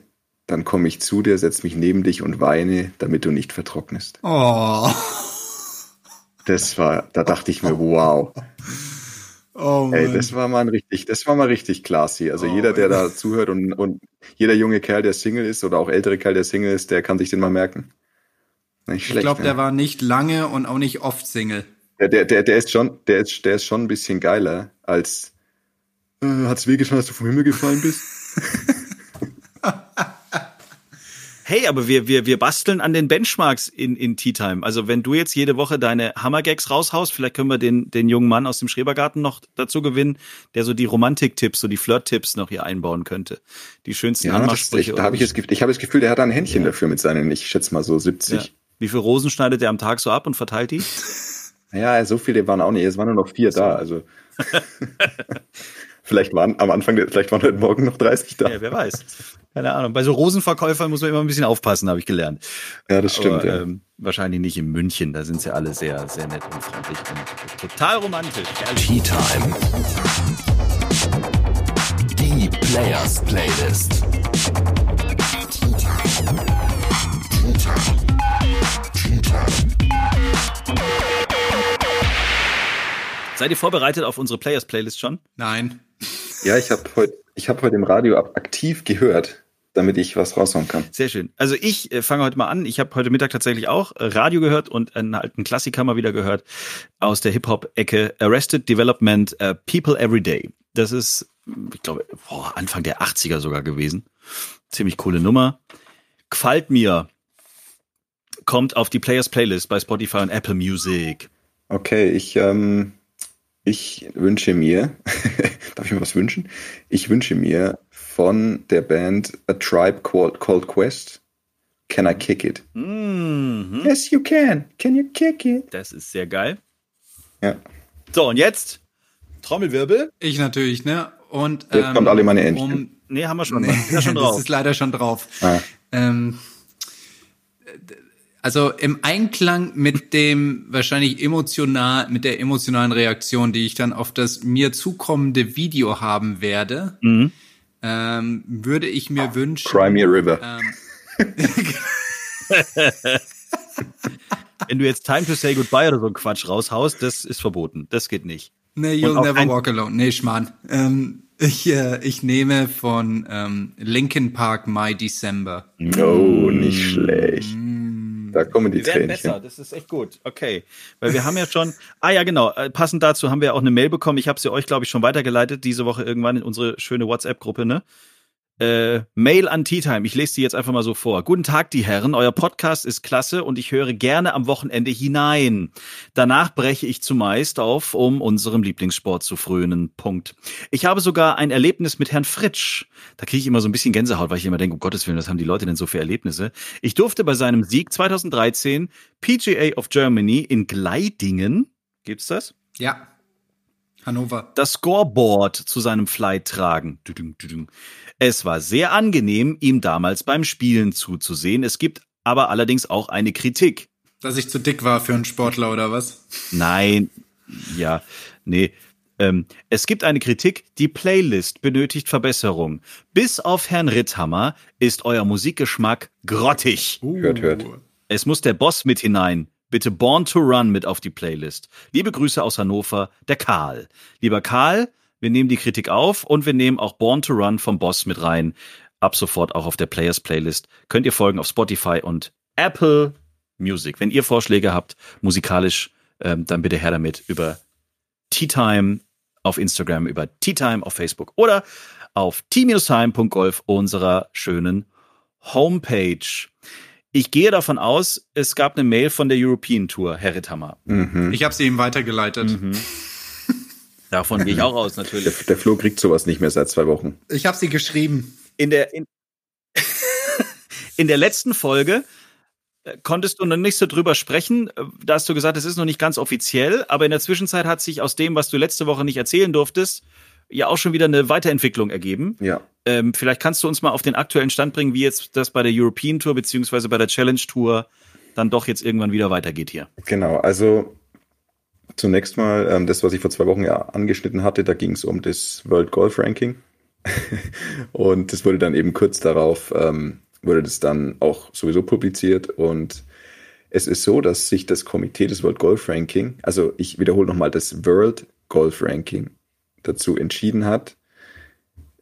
dann komme ich zu dir, setz mich neben dich und weine, damit du nicht vertrocknest. Oh. Das war, da dachte ich mir, wow. Oh, ey, das war mal richtig, das war mal richtig classy. Also oh, jeder, der man. da zuhört und, und jeder junge Kerl, der Single ist oder auch ältere Kerl, der Single ist, der kann sich den mal merken. Nicht schlecht, ich glaube, ne? Der war nicht lange und auch nicht oft Single. Der, der, der, der ist schon, der ist, der ist schon ein bisschen geiler als, äh, hat's wehgetan, dass du vom Himmel gefallen bist? Hey, aber wir, wir, wir basteln an den Benchmarks in, in Tea Time. Also wenn du jetzt jede Woche deine Hammergags raushaust, vielleicht können wir den, den jungen Mann aus dem Schrebergarten noch dazu gewinnen, der so die Romantik-Tipps, so die Flirt-Tipps noch hier einbauen könnte. Die schönsten ja, Anmachsprüche. Da habe ich das Gefühl, ich habe das Gefühl, der hat ein Händchen ja. dafür mit seinen, ich schätze mal so siebzig. Ja. Wie viele Rosen schneidet er am Tag so ab und verteilt die? Naja, so viele waren auch nicht. Es waren nur noch vier so. da. Also vielleicht waren am Anfang, vielleicht waren heute Morgen noch dreißig da. Ja, wer weiß. Keine Ahnung. Bei so Rosenverkäufern muss man immer ein bisschen aufpassen, habe ich gelernt. Ja, das stimmt. Aber, ja. Ähm, wahrscheinlich nicht in München. Da sind sie alle sehr, sehr nett und freundlich und total romantisch. Tea Time. Die Players Playlist. Tea Time. Tea Time. Tea Time. Seid ihr vorbereitet auf unsere Players Playlist schon? Nein. Ja, ich habe heute Ich habe heute im Radio aktiv gehört, damit ich was raushauen kann. Sehr schön. Also ich äh, fange heute mal an. Ich habe heute Mittag tatsächlich auch äh, Radio gehört und einen alten Klassiker mal wieder gehört aus der Hip-Hop-Ecke. Arrested Development, uh, People Every Day. Das ist, ich glaube, boah, Anfang der achtziger sogar gewesen. Ziemlich coole Nummer. Gefällt mir. Kommt auf die Players Playlist bei Spotify und Apple Music. Okay, ich... Ähm Ich wünsche mir, darf ich mir was wünschen? Ich wünsche mir von der Band A Tribe Called, Called Quest, Can I Kick It? Mm-hmm. Yes, you can. Can you kick it? Das ist sehr geil. Ja. So, und jetzt Trommelwirbel. Ich natürlich, ne? Und jetzt ähm, kommt alle meine Entchen. Um, nee, haben wir schon. Nee, das ist, schon drauf. Das ist leider schon drauf. Ah. Ähm, d- Also im Einklang mit dem wahrscheinlich emotional, mit der emotionalen Reaktion, die ich dann auf das mir zukommende Video haben werde, mhm. ähm, würde ich mir ah, wünschen. Cry Me a River. Ähm, Wenn du jetzt Time to Say Goodbye oder so einen Quatsch raushaust, das ist verboten. Das geht nicht. Nee, You'll Never ein- Walk Alone. Nee, Schmarrn. Ähm, ich, äh, ich nehme von ähm, Linkin Park My December. Oh, nicht schlecht. Da kommen die, die werden Tränchen. Besser, das ist echt gut. Okay, weil wir haben ja schon, ah ja genau, passend dazu haben wir auch eine Mail bekommen. Ich habe sie euch, glaube ich, schon weitergeleitet diese Woche irgendwann in unsere schöne WhatsApp-Gruppe, ne? Äh, Mail an Tea Time. Ich lese die jetzt einfach mal so vor. Guten Tag, die Herren. Euer Podcast ist klasse und ich höre gerne am Wochenende hinein. Danach breche ich zumeist auf, um unserem Lieblingssport zu frönen. Punkt. Ich habe sogar ein Erlebnis mit Herrn Fritsch. Da kriege ich immer so ein bisschen Gänsehaut, weil ich immer denke, um Gottes Willen, was haben die Leute denn so für Erlebnisse? Ich durfte bei seinem Sieg zwanzig dreizehn P G A of Germany in Gleidingen, gibt's das? Ja. Hannover. Das Scoreboard zu seinem Flight tragen. Es war sehr angenehm, ihm damals beim Spielen zuzusehen. Es gibt aber allerdings auch eine Kritik. Dass ich zu dick war für einen Sportler oder was? Nein, ja, nee. Ähm, es gibt eine Kritik, die Playlist benötigt Verbesserung. Bis auf Herrn Ritthammer ist euer Musikgeschmack grottig. Uh. Hört, hört. Es muss der Boss mit hinein. Bitte Born to Run mit auf die Playlist. Liebe Grüße aus Hannover, der Karl. Lieber Karl, wir nehmen die Kritik auf und wir nehmen auch Born to Run vom Boss mit rein. Ab sofort auch auf der Players Playlist. Könnt ihr folgen auf Spotify und Apple Music. Wenn ihr Vorschläge habt, musikalisch, ähm, dann bitte her damit über Tea Time auf Instagram, über Tea Time auf Facebook oder auf tea time punkt golf, unserer schönen Homepage. Ich gehe davon aus, es gab eine Mail von der European Tour, Herr Ritthammer. Mhm. Ich habe sie ihm weitergeleitet. Mhm. Davon gehe ich auch aus, natürlich. Der, der Flo kriegt sowas nicht mehr seit zwei Wochen. Ich habe sie geschrieben. In der, in, in der letzten Folge konntest du noch nicht so drüber sprechen. Da hast du gesagt, es ist noch nicht ganz offiziell. Aber in der Zwischenzeit hat sich aus dem, was du letzte Woche nicht erzählen durftest, ja auch schon wieder eine Weiterentwicklung ergeben. Ja. Ähm, vielleicht kannst du uns mal auf den aktuellen Stand bringen, wie jetzt das bei der European Tour beziehungsweise bei der Challenge Tour dann doch jetzt irgendwann wieder weitergeht hier. Genau, also zunächst mal ähm, das, was ich vor zwei Wochen ja angeschnitten hatte, da ging es um das World Golf Ranking und das wurde dann eben kurz darauf, ähm, wurde das dann auch sowieso publiziert und es ist so, dass sich das Komitee des World Golf Ranking, also ich wiederhole nochmal, das World Golf Ranking dazu entschieden hat,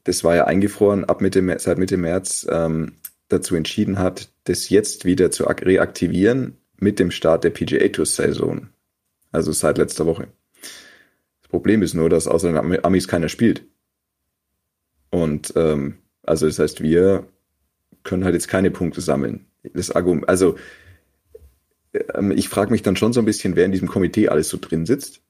das war ja eingefroren ab Mitte, seit Mitte März, ähm, dazu entschieden hat, das jetzt wieder zu reaktivieren mit dem Start der P G A-Tour-Saison. Also seit letzter Woche. Das Problem ist nur, dass außer den Amis keiner spielt. Und ähm, also das heißt, wir können halt jetzt keine Punkte sammeln. Das Argument, also ähm, ich frage mich dann schon so ein bisschen, wer in diesem Komitee alles so drin sitzt.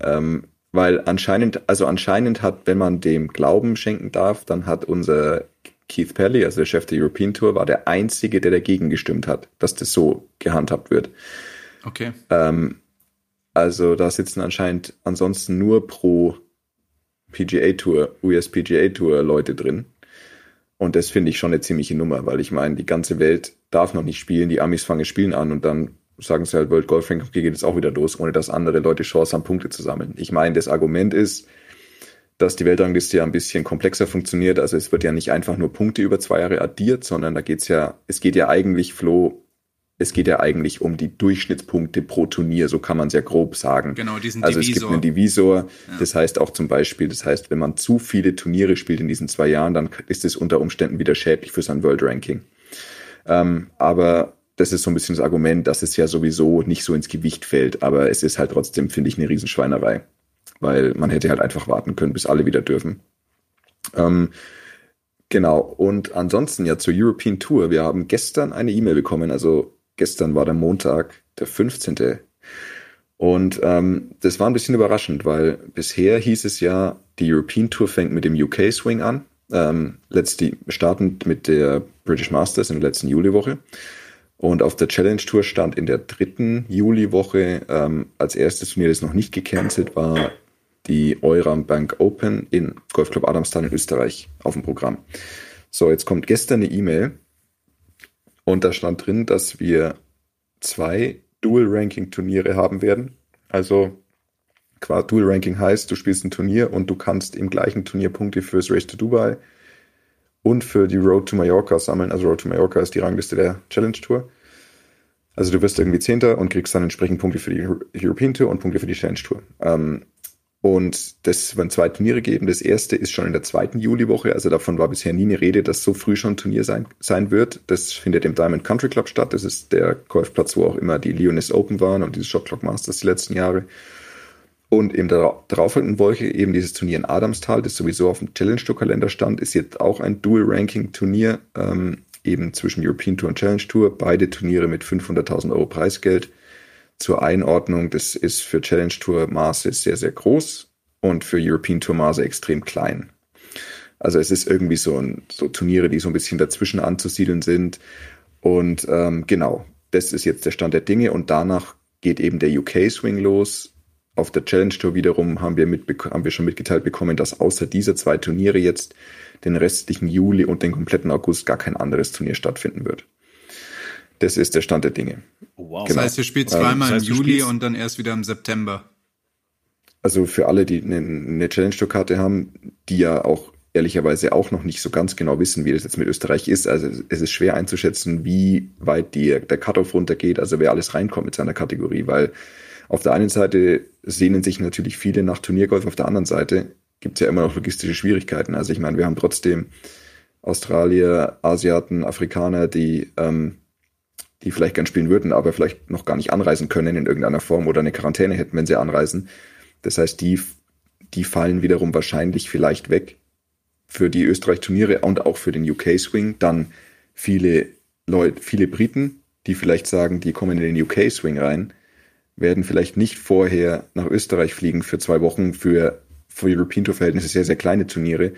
Ähm, weil anscheinend, also anscheinend hat, wenn man dem Glauben schenken darf, dann hat unser Keith Pelley, also der Chef der European Tour, war der Einzige, der dagegen gestimmt hat, dass das so gehandhabt wird. Okay. Ähm, also da sitzen anscheinend ansonsten nur pro P G A Tour, U S P G A Tour Leute drin. Und das finde ich schon eine ziemliche Nummer, weil ich meine, die ganze Welt darf noch nicht spielen, die Amis fangen spielen an und dann sagen sie halt, World Golf Ranking geht jetzt auch wieder los, ohne dass andere Leute Chance haben, Punkte zu sammeln. Ich meine, das Argument ist, dass die Weltrangliste ja ein bisschen komplexer funktioniert. Also es wird ja nicht einfach nur Punkte über zwei Jahre addiert, sondern da geht's ja, es geht ja eigentlich, Flo, es geht ja eigentlich um die Durchschnittspunkte pro Turnier, so kann man es ja grob sagen. Genau, diesen also Divisor. Also es gibt einen Divisor, ja. Das heißt auch zum Beispiel, das heißt, wenn man zu viele Turniere spielt in diesen zwei Jahren, dann ist es unter Umständen wieder schädlich für sein World Ranking. Ähm, aber das ist so ein bisschen das Argument, dass es ja sowieso nicht so ins Gewicht fällt, aber es ist halt trotzdem, finde ich, eine Riesenschweinerei. Weil man hätte halt einfach warten können, bis alle wieder dürfen. Ähm, genau, und ansonsten ja zur European Tour. Wir haben gestern eine E-Mail bekommen, also gestern war der Montag, der fünfzehnte. Und ähm, das war ein bisschen überraschend, weil bisher hieß es ja, die European Tour fängt mit dem U K-Swing an, ähm, letzte, startend mit der British Masters in der letzten Juliwoche. Und auf der Challenge Tour stand in der dritten Juliwoche ähm, als erstes Turnier, das noch nicht gecancelt war, die Eurobank Open in Golfclub Adamsthal in Österreich auf dem Programm. So, jetzt kommt gestern eine E-Mail und da stand drin, dass wir zwei Dual-Ranking-Turniere haben werden. Also quasi Dual-Ranking heißt, du spielst ein Turnier und du kannst im gleichen Turnier Punkte fürs Race to Dubai und für die Road to Mallorca sammeln. Also Road to Mallorca ist die Rangliste der Challenge Tour. Also du wirst irgendwie Zehnter und kriegst dann entsprechend Punkte für die European Tour und Punkte für die Challenge Tour. Ähm, Und das werden zwei Turniere geben. Das erste ist schon in der zweiten Juliwoche. Also davon war bisher nie eine Rede, dass so früh schon ein Turnier sein, sein wird. Das findet im Diamond Country Club statt. Das ist der Golfplatz, wo auch immer die Lyoness Open waren und diese Shot Clock Masters die letzten Jahre. Und im darauffolgenden Woche eben dieses Turnier in Adamsthal, das sowieso auf dem Challenge Tour Kalender stand, ist jetzt auch ein Dual Ranking Turnier, ähm, eben zwischen European Tour und Challenge Tour. Beide Turniere mit fünfhunderttausend Euro Preisgeld. Zur Einordnung, das ist für Challenge Tour Maße sehr, sehr groß und für European Tour Maße extrem klein. Also es ist irgendwie so, ein, so Turniere, die so ein bisschen dazwischen anzusiedeln sind. Und ähm, genau, das ist jetzt der Stand der Dinge. Und danach geht eben der U K-Swing los. Auf der Challenge Tour wiederum haben wir, mitbe- haben wir schon mitgeteilt bekommen, dass außer dieser zwei Turniere jetzt den restlichen Juli und den kompletten August gar kein anderes Turnier stattfinden wird. Das ist der Stand der Dinge. Wow. Genau. Das heißt, ihr spielt zweimal ähm, das heißt, im Juli und dann erst wieder im September. Also für alle, die eine, eine Challenge-Tour-Karte haben, die ja auch ehrlicherweise auch noch nicht so ganz genau wissen, wie das jetzt mit Österreich ist. Also es ist schwer einzuschätzen, wie weit die, der Cut-Off runtergeht, also wer alles reinkommt mit seiner Kategorie. Weil auf der einen Seite sehnen sich natürlich viele nach Turniergolf, auf der anderen Seite gibt es ja immer noch logistische Schwierigkeiten. Also ich meine, wir haben trotzdem Australier, Asiaten, Afrikaner, die... Ähm, die vielleicht gern spielen würden, aber vielleicht noch gar nicht anreisen können in irgendeiner Form oder eine Quarantäne hätten, wenn sie anreisen. Das heißt, die, die fallen wiederum wahrscheinlich vielleicht weg für die Österreich-Turniere und auch für den U K-Swing. Dann viele Leute, viele Briten, die vielleicht sagen, die kommen in den U K-Swing rein, werden vielleicht nicht vorher nach Österreich fliegen für zwei Wochen für, für European Tour-Verhältnisse sehr, sehr kleine Turniere.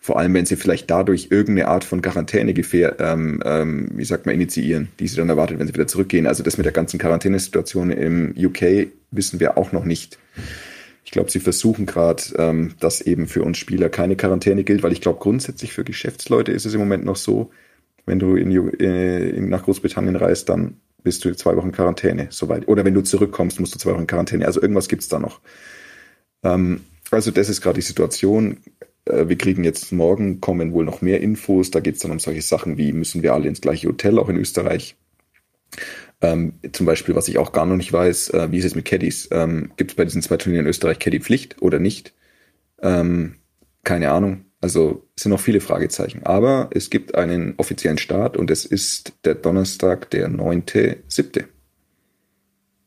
Vor allem, wenn sie vielleicht dadurch irgendeine Art von Quarantäne, gefähr, ähm, ähm, wie sagt man, initiieren, die sie dann erwartet, wenn sie wieder zurückgehen. Also das mit der ganzen Quarantänesituation im U K wissen wir auch noch nicht. Ich glaube, sie versuchen gerade, ähm, dass eben für uns Spieler keine Quarantäne gilt, weil ich glaube, grundsätzlich für Geschäftsleute ist es im Moment noch so, wenn du in, äh, in, nach Großbritannien reist, dann bist du zwei Wochen Quarantäne, soweit. Oder wenn du zurückkommst, musst du zwei Wochen Quarantäne. Also irgendwas gibt es da noch. Ähm, also das ist gerade die Situation. Äh, wir kriegen jetzt morgen, kommen wohl noch mehr Infos. Da geht es dann um solche Sachen wie, müssen wir alle ins gleiche Hotel, auch in Österreich. Ähm, zum Beispiel, was ich auch gar noch nicht weiß, äh, wie ist es mit Caddies? Ähm, gibt es bei diesen zwei Turnieren in Österreich Caddy-Pflicht oder nicht? Ähm, keine Ahnung. Also es sind noch viele Fragezeichen. Aber es gibt einen offiziellen Start und es ist der Donnerstag, der neunter Siebter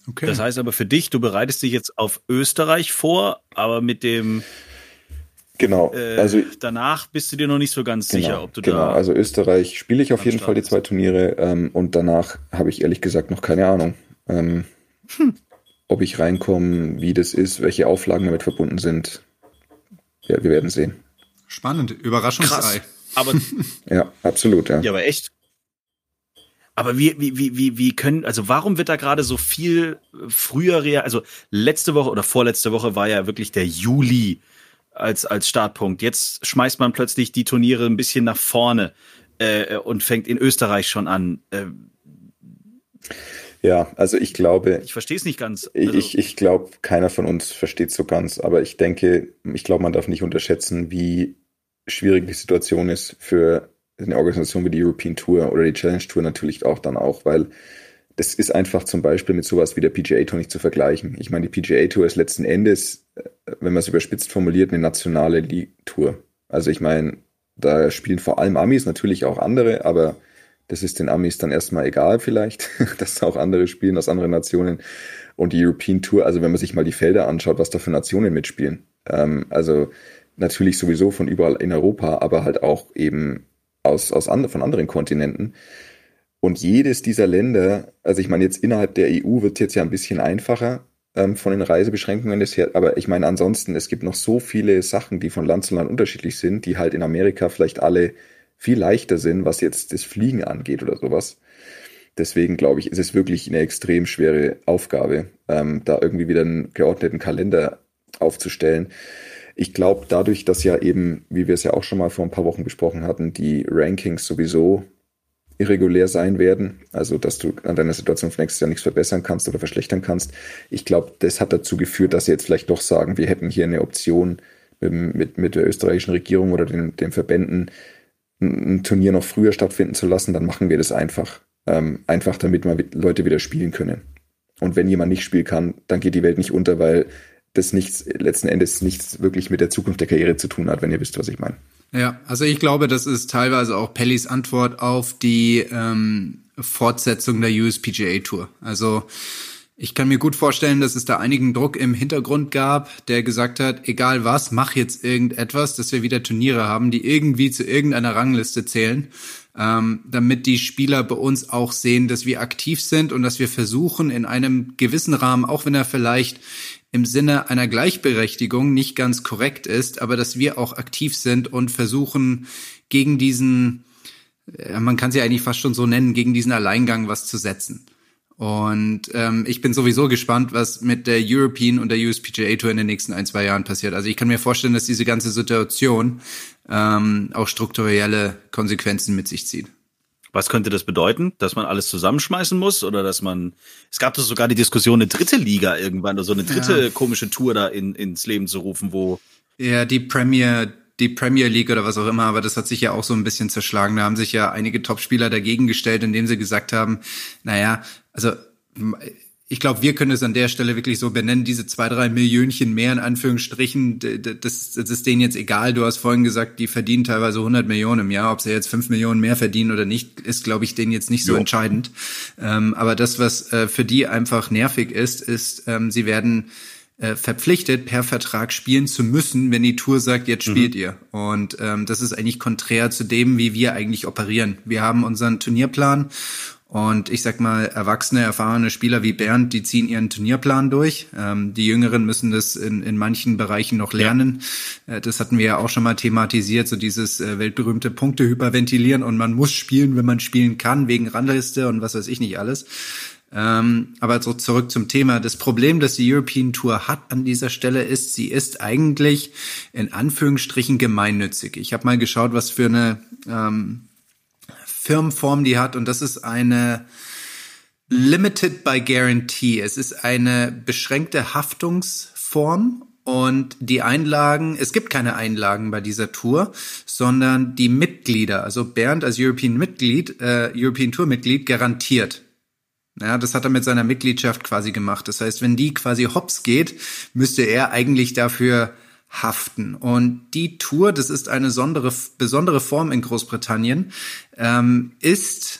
Okay. Das heißt aber für dich, du bereitest dich jetzt auf Österreich vor, aber mit dem... Genau. Äh, also danach bist du dir noch nicht so ganz genau, sicher, ob du genau. da... Genau, also Österreich spiele ich auf jeden Start Fall die zwei Turniere ähm, und danach habe ich ehrlich gesagt noch keine Ahnung, ähm, hm. ob ich reinkomme, wie das ist, welche Auflagen damit verbunden sind. Ja, wir werden sehen. Spannend, Überraschungsei. Krass, aber ja, absolut, ja. Ja, aber echt. Aber wie, wie, wie, wie können, also warum wird da gerade so viel früher, rea- also letzte Woche oder vorletzte Woche war ja wirklich der Juli als, als Startpunkt. Jetzt schmeißt man plötzlich die Turniere ein bisschen nach vorne äh, und fängt in Österreich schon an. Äh, ja, also ich glaube... Ich verstehe es nicht ganz. Also, ich ich glaube, keiner von uns versteht es so ganz, aber ich denke, ich glaube, man darf nicht unterschätzen, wie schwierig die Situation ist für eine Organisation wie die European Tour oder die Challenge Tour natürlich auch dann auch, weil das ist einfach zum Beispiel mit sowas wie der P G A Tour nicht zu vergleichen. Ich meine, die P G A Tour ist letzten Endes, wenn man es überspitzt formuliert, eine nationale League-Tour. Also ich meine, da spielen vor allem Amis, natürlich auch andere, aber das ist den Amis dann erstmal egal vielleicht, dass da auch andere spielen aus anderen Nationen. Und die European Tour, also wenn man sich mal die Felder anschaut, was da für Nationen mitspielen. Ähm, also natürlich sowieso von überall in Europa, aber halt auch eben aus, aus and- von anderen Kontinenten. Und jedes dieser Länder, also ich meine jetzt innerhalb der E U wird es jetzt ja ein bisschen einfacher ähm, von den Reisebeschränkungen des her, aber ich meine ansonsten, es gibt noch so viele Sachen, die von Land zu Land unterschiedlich sind, die halt in Amerika vielleicht alle viel leichter sind, was jetzt das Fliegen angeht oder sowas. Deswegen glaube ich, ist es wirklich eine extrem schwere Aufgabe, ähm, da irgendwie wieder einen geordneten Kalender aufzustellen. Ich glaube, dadurch, dass ja eben, wie wir es ja auch schon mal vor ein paar Wochen besprochen hatten, die Rankings sowieso irregulär sein werden, also dass du an deiner Situation von nächstes Jahr nichts verbessern kannst oder verschlechtern kannst. Ich glaube, das hat dazu geführt, dass sie jetzt vielleicht doch sagen, wir hätten hier eine Option mit, mit, mit der österreichischen Regierung oder den, den Verbänden, ein, ein Turnier noch früher stattfinden zu lassen, dann machen wir das einfach. Ähm, einfach, damit mal Leute wieder spielen können. Und wenn jemand nicht spielen kann, dann geht die Welt nicht unter, weil das nichts, letzten Endes nichts wirklich mit der Zukunft der Karriere zu tun hat, wenn ihr wisst, was ich meine. Ja, also ich glaube, das ist teilweise auch Pelleys Antwort auf die ähm, Fortsetzung der U S P G A Tour. Also ich kann mir gut vorstellen, dass es da einigen Druck im Hintergrund gab, der gesagt hat, egal was, mach jetzt irgendetwas, dass wir wieder Turniere haben, die irgendwie zu irgendeiner Rangliste zählen, ähm, damit die Spieler bei uns auch sehen, dass wir aktiv sind und dass wir versuchen, in einem gewissen Rahmen, auch wenn er vielleicht im Sinne einer Gleichberechtigung nicht ganz korrekt ist, aber dass wir auch aktiv sind und versuchen, gegen diesen, man kann es ja eigentlich fast schon so nennen, gegen diesen Alleingang was zu setzen. Und ähm, ich bin sowieso gespannt, was mit der European und der U S P G A Tour in den nächsten ein, zwei Jahren passiert. Also ich kann mir vorstellen, dass diese ganze Situation ähm, auch strukturelle Konsequenzen mit sich zieht. Was könnte das bedeuten? Dass man alles zusammenschmeißen muss oder dass man, es gab doch sogar die Diskussion, eine dritte Liga irgendwann oder so eine dritte ja. komische Tour da in, ins Leben zu rufen, wo. Ja, die Premier, die Premier League oder was auch immer, aber das hat sich ja auch so ein bisschen zerschlagen. Da haben sich ja einige Topspieler dagegen gestellt, indem sie gesagt haben, naja, also, ich glaube, wir können es an der Stelle wirklich so benennen, diese zwei, drei Millionchen mehr in Anführungsstrichen, das, das ist denen jetzt egal. Du hast vorhin gesagt, die verdienen teilweise hundert Millionen im Jahr. Ob sie jetzt fünf Millionen mehr verdienen oder nicht, ist, glaube ich, denen jetzt nicht so jo. entscheidend. Ähm, aber das, was äh, für die einfach nervig ist, ist, ähm, sie werden äh, verpflichtet, per Vertrag spielen zu müssen, wenn die Tour sagt, jetzt spielt mhm. ihr. Und ähm, das ist eigentlich konträr zu dem, wie wir eigentlich operieren. Wir haben unseren Turnierplan. Und ich sag mal, erwachsene, erfahrene Spieler wie Bernd, die ziehen ihren Turnierplan durch. Ähm, die Jüngeren müssen das in, in manchen Bereichen noch lernen. Ja. Äh, das hatten wir ja auch schon mal thematisiert, so dieses äh, weltberühmte Punkte hyperventilieren und man muss spielen, wenn man spielen kann, wegen Rangliste und was weiß ich nicht alles. Ähm, aber so zurück zum Thema. Das Problem, das die European Tour hat an dieser Stelle, ist, sie ist eigentlich in Anführungsstrichen gemeinnützig. Ich habe mal geschaut, was für eine ähm, Firmenform die hat, und das ist eine Limited by Guarantee. Es ist eine beschränkte Haftungsform. Und die Einlagen, es gibt keine Einlagen bei dieser Tour, sondern die Mitglieder, also Bernd als European Mitglied, äh, European Tour Mitglied garantiert. Ja, das hat er mit seiner Mitgliedschaft quasi gemacht. Das heißt, wenn die quasi hops geht, müsste er eigentlich dafür haften. Und die Tour, das ist eine besondere, besondere Form in Großbritannien, ähm, ist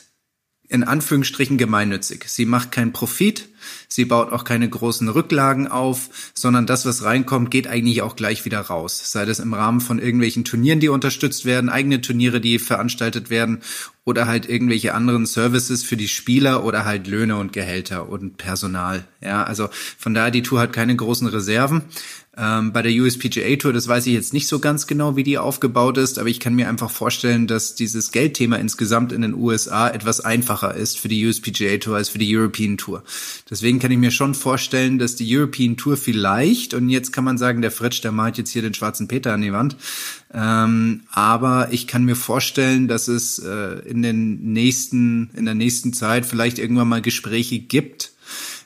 in Anführungsstrichen gemeinnützig. Sie macht keinen Profit, sie baut auch keine großen Rücklagen auf, sondern das, was reinkommt, geht eigentlich auch gleich wieder raus. Sei das im Rahmen von irgendwelchen Turnieren, die unterstützt werden, eigene Turniere, die veranstaltet werden, oder halt irgendwelche anderen Services für die Spieler oder halt Löhne und Gehälter und Personal. Ja, also von daher, die Tour hat keine großen Reserven. Ähm, bei der U S P G A Tour, das weiß ich jetzt nicht so ganz genau, wie die aufgebaut ist, aber ich kann mir einfach vorstellen, dass dieses Geldthema insgesamt in den U S A etwas einfacher ist für die U S P G A Tour als für die European Tour. Deswegen kann ich mir schon vorstellen, dass die European Tour vielleicht, und jetzt kann man sagen, der Fritsch, der malt jetzt hier den schwarzen Peter an die Wand, ähm, aber ich kann mir vorstellen, dass es äh, in den nächsten, in der nächsten Zeit vielleicht irgendwann mal Gespräche gibt,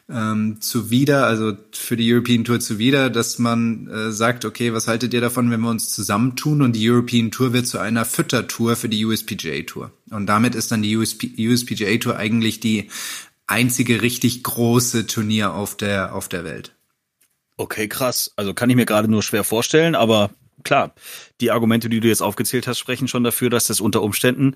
Ähm, zuwider, also für die European Tour zuwider, dass man äh, sagt, okay, was haltet ihr davon, wenn wir uns zusammentun, und die European Tour wird zu einer Füttertour für die U S P G A Tour. Und damit ist dann die U S P G A Tour eigentlich die einzige richtig große Turnier auf der, auf der Welt. Okay, krass. Also kann ich mir gerade nur schwer vorstellen, aber klar, die Argumente, die du jetzt aufgezählt hast, sprechen schon dafür, dass das unter Umständen,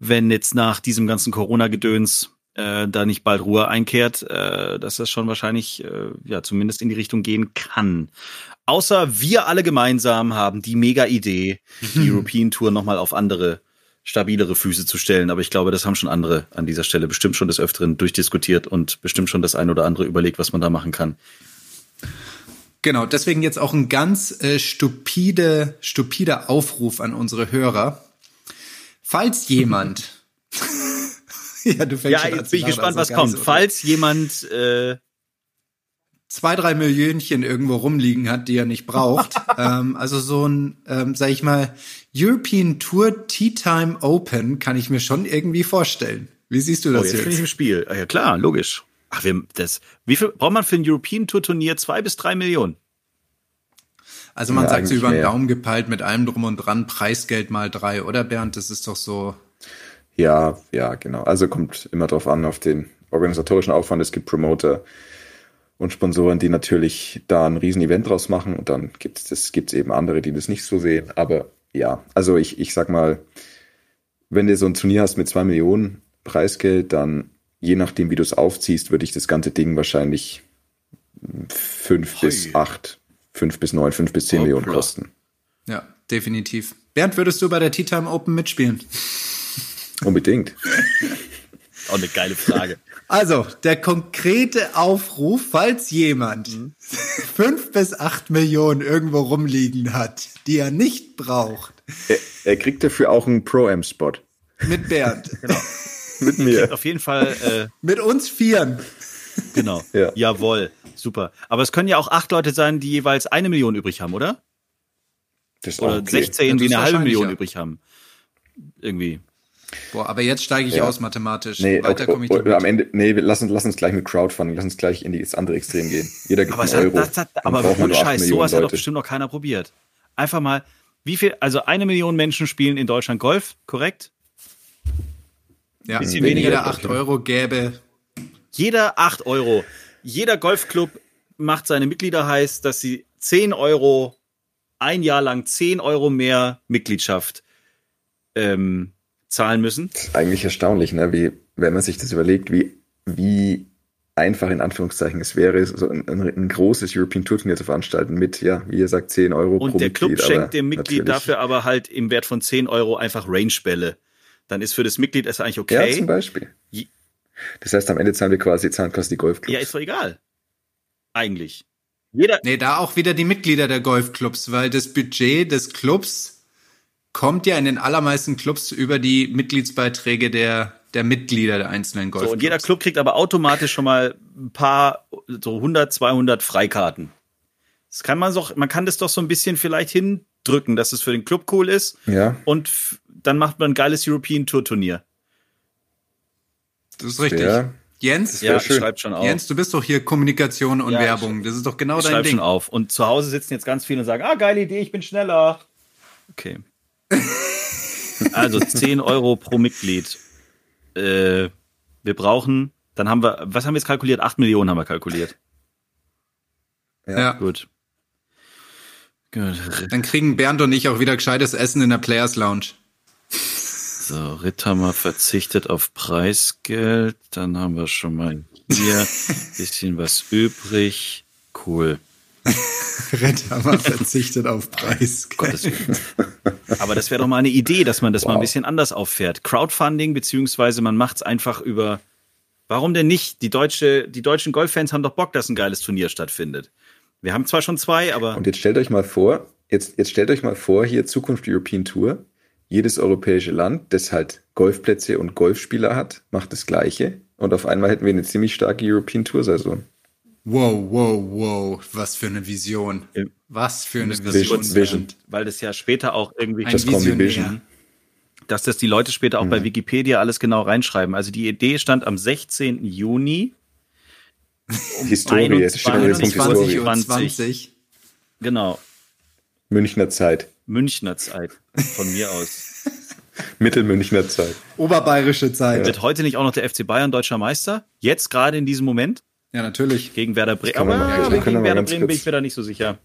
wenn jetzt nach diesem ganzen Corona-Gedöns Äh, da nicht bald Ruhe einkehrt, äh, dass das schon wahrscheinlich äh, ja zumindest in die Richtung gehen kann. Außer wir alle gemeinsam haben die Mega-Idee, die European Tour nochmal auf andere, stabilere Füße zu stellen. Aber ich glaube, das haben schon andere an dieser Stelle bestimmt schon des Öfteren durchdiskutiert und bestimmt schon das ein oder andere überlegt, was man da machen kann. Genau, deswegen jetzt auch ein ganz äh, stupide, stupider Aufruf an unsere Hörer. Falls jemand... Ja, du fängst ja, jetzt an, bin ich gespannt, was kommt. So, falls jemand äh zwei, drei Millionchen irgendwo rumliegen hat, die er nicht braucht. ähm, also so ein, ähm, sag ich mal, European Tour Tea Time Open kann ich mir schon irgendwie vorstellen. Wie siehst du das oh, jetzt? Jetzt bin ich im Spiel. Ja klar, logisch. Ach, wir, das. Wie viel braucht man für ein European Tour Turnier? Zwei bis drei Millionen. Also man ja, sagt so über den Daumen gepeilt mit allem drum und dran, Preisgeld mal drei, oder Bernd? Das ist doch so... Ja, ja, genau. Also kommt immer drauf an, auf den organisatorischen Aufwand. Es gibt Promoter und Sponsoren, die natürlich da ein riesen Event draus machen, und dann gibt es das, gibt's eben andere, die das nicht so sehen. Aber ja, also ich, ich sag mal, wenn du so ein Turnier hast mit zwei Millionen Preisgeld, dann je nachdem, wie du es aufziehst, würde ich das ganze Ding wahrscheinlich fünf Hoi. bis acht, fünf bis neun, fünf bis zehn oh, Millionen klar. kosten. Ja, definitiv. Bernd, würdest du bei der Tea Time Open mitspielen? Unbedingt. Auch eine geile Frage. Also, der konkrete Aufruf, falls jemand mhm. fünf bis acht Millionen irgendwo rumliegen hat, die er nicht braucht. Er, er kriegt dafür auch einen Pro-Am-Spot. Mit Bernd. Genau. Mit mir. Er kriegt auf jeden Fall. Äh, Mit uns Vieren. Genau. Ja. Jawohl. Super. Aber es können ja auch acht Leute sein, die jeweils eine Million übrig haben, oder? Das ist oder okay. sechzehn, die eine halbe Million ja. übrig haben. Irgendwie. Boah, aber jetzt steige ich ja. aus mathematisch. Nee, Weiter komme ich nicht am Ende. Nee, lass uns, lass uns gleich mit Crowdfunding, lass uns gleich in das andere Extrem gehen. Jeder gibt aber einen hat, Euro. Das hat, aber ohne Scheiß, sowas hat doch bestimmt noch keiner probiert. Einfach mal, wie viel, also eine Million Menschen spielen in Deutschland Golf, korrekt? Ja, ein bisschen weniger. Jeder acht Euro gäbe. Jeder acht Euro. Jeder Golfclub macht seine Mitglieder heiß, dass sie zehn Euro, ein Jahr lang zehn Euro mehr Mitgliedschaft ähm, zahlen müssen. Das ist eigentlich erstaunlich, ne? Wie, wenn man sich das überlegt, wie, wie einfach in Anführungszeichen es wäre, so ein, ein großes European Tour Turnier zu veranstalten mit, ja, wie ihr sagt, zehn Euro und pro Mitglied. Und der Club schenkt dem Mitglied natürlich dafür aber halt im Wert von zehn Euro einfach Range-Bälle. Dann ist für das Mitglied das eigentlich okay. Ja, zum Beispiel. Das heißt, am Ende zahlen wir quasi, zahlen quasi die Golfclubs. Ja, ist doch egal. Eigentlich. Jeder. Nee, da auch wieder die Mitglieder der Golfclubs, weil das Budget des Clubs kommt ja in den allermeisten Clubs über die Mitgliedsbeiträge der der Mitglieder der einzelnen Golfclubs. So, und jeder Club kriegt aber automatisch schon mal ein paar, so hundert, zweihundert Freikarten. Das kann man doch, man kann das doch so ein bisschen vielleicht hindrücken, dass es für den Club cool ist. Ja. Und f- dann macht man ein geiles European Tour Turnier. Das ist richtig. Ja. Jens, ja, ich schreib schon auf. Jens, du bist doch hier Kommunikation und ja, Werbung. Ich, das ist doch genau dein schreib Ding. Schreib schon auf. Und zu Hause sitzen jetzt ganz viele und sagen, ah, geile Idee, ich bin schneller. Okay. Also zehn Euro pro Mitglied. Äh, wir brauchen, dann haben wir, was haben wir jetzt kalkuliert? acht Millionen haben wir kalkuliert. Ja. Gut. Gut. Dann kriegen Bernd und ich auch wieder gescheites Essen in der Players Lounge. So, Ritthammer verzichtet auf Preisgeld. Dann haben wir schon mal hier ein bisschen was übrig. Cool. Ritthammer verzichtet auf Preisgeld. Aber das wäre doch mal eine Idee, dass man das wow. mal ein bisschen anders auffährt. Crowdfunding, beziehungsweise man macht es einfach über. Warum denn nicht? Die, deutsche, die deutschen Golffans haben doch Bock, dass ein geiles Turnier stattfindet. Wir haben zwar schon zwei, aber. Und jetzt stellt euch mal vor, jetzt, jetzt stellt euch mal vor, hier Zukunft European Tour. Jedes europäische Land, das halt Golfplätze und Golfspieler hat, macht das Gleiche. Und auf einmal hätten wir eine ziemlich starke European Tour-Saison. Wow, wow, wow. Was für eine Vision. Was für eine Vision. Vision. Weil das ja später auch irgendwie... Das Vision. Dass das die Leute später auch mhm. bei Wikipedia alles genau reinschreiben. Also die Idee stand am sechzehnten Juni. Um Historie. zwanzig Uhr zwanzig. Genau. Münchner Zeit. Münchner Zeit, von mir aus. Mittelmünchner Zeit. Oberbayerische Zeit. Wird heute nicht auch noch der F C Bayern deutscher Meister? Jetzt gerade in diesem Moment? Ja, natürlich. Gegen Werder Bremen. Aber ja, gegen Werder Bremen bin ich mir da nicht so sicher.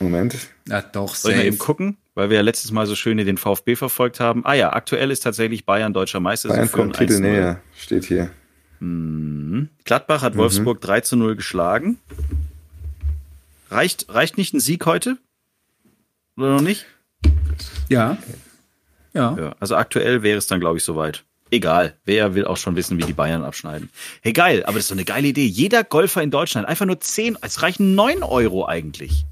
Moment. Ja, doch, soll ich mal eben gucken? Weil wir ja letztes Mal so schön den VfB verfolgt haben. Ah ja, aktuell ist tatsächlich Bayern deutscher Meister. Bayern kommt Titel näher, steht hier. Hm. Gladbach hat mhm. Wolfsburg drei zu null geschlagen. Reicht, reicht nicht ein Sieg heute? Oder noch nicht? Ja. ja. Ja. Also aktuell wäre es dann, glaube ich, soweit. Egal. Wer will auch schon wissen, wie die Bayern abschneiden. Hey, geil. Aber das ist doch eine geile Idee. Jeder Golfer in Deutschland. Einfach nur zehn. Es reichen neun Euro eigentlich.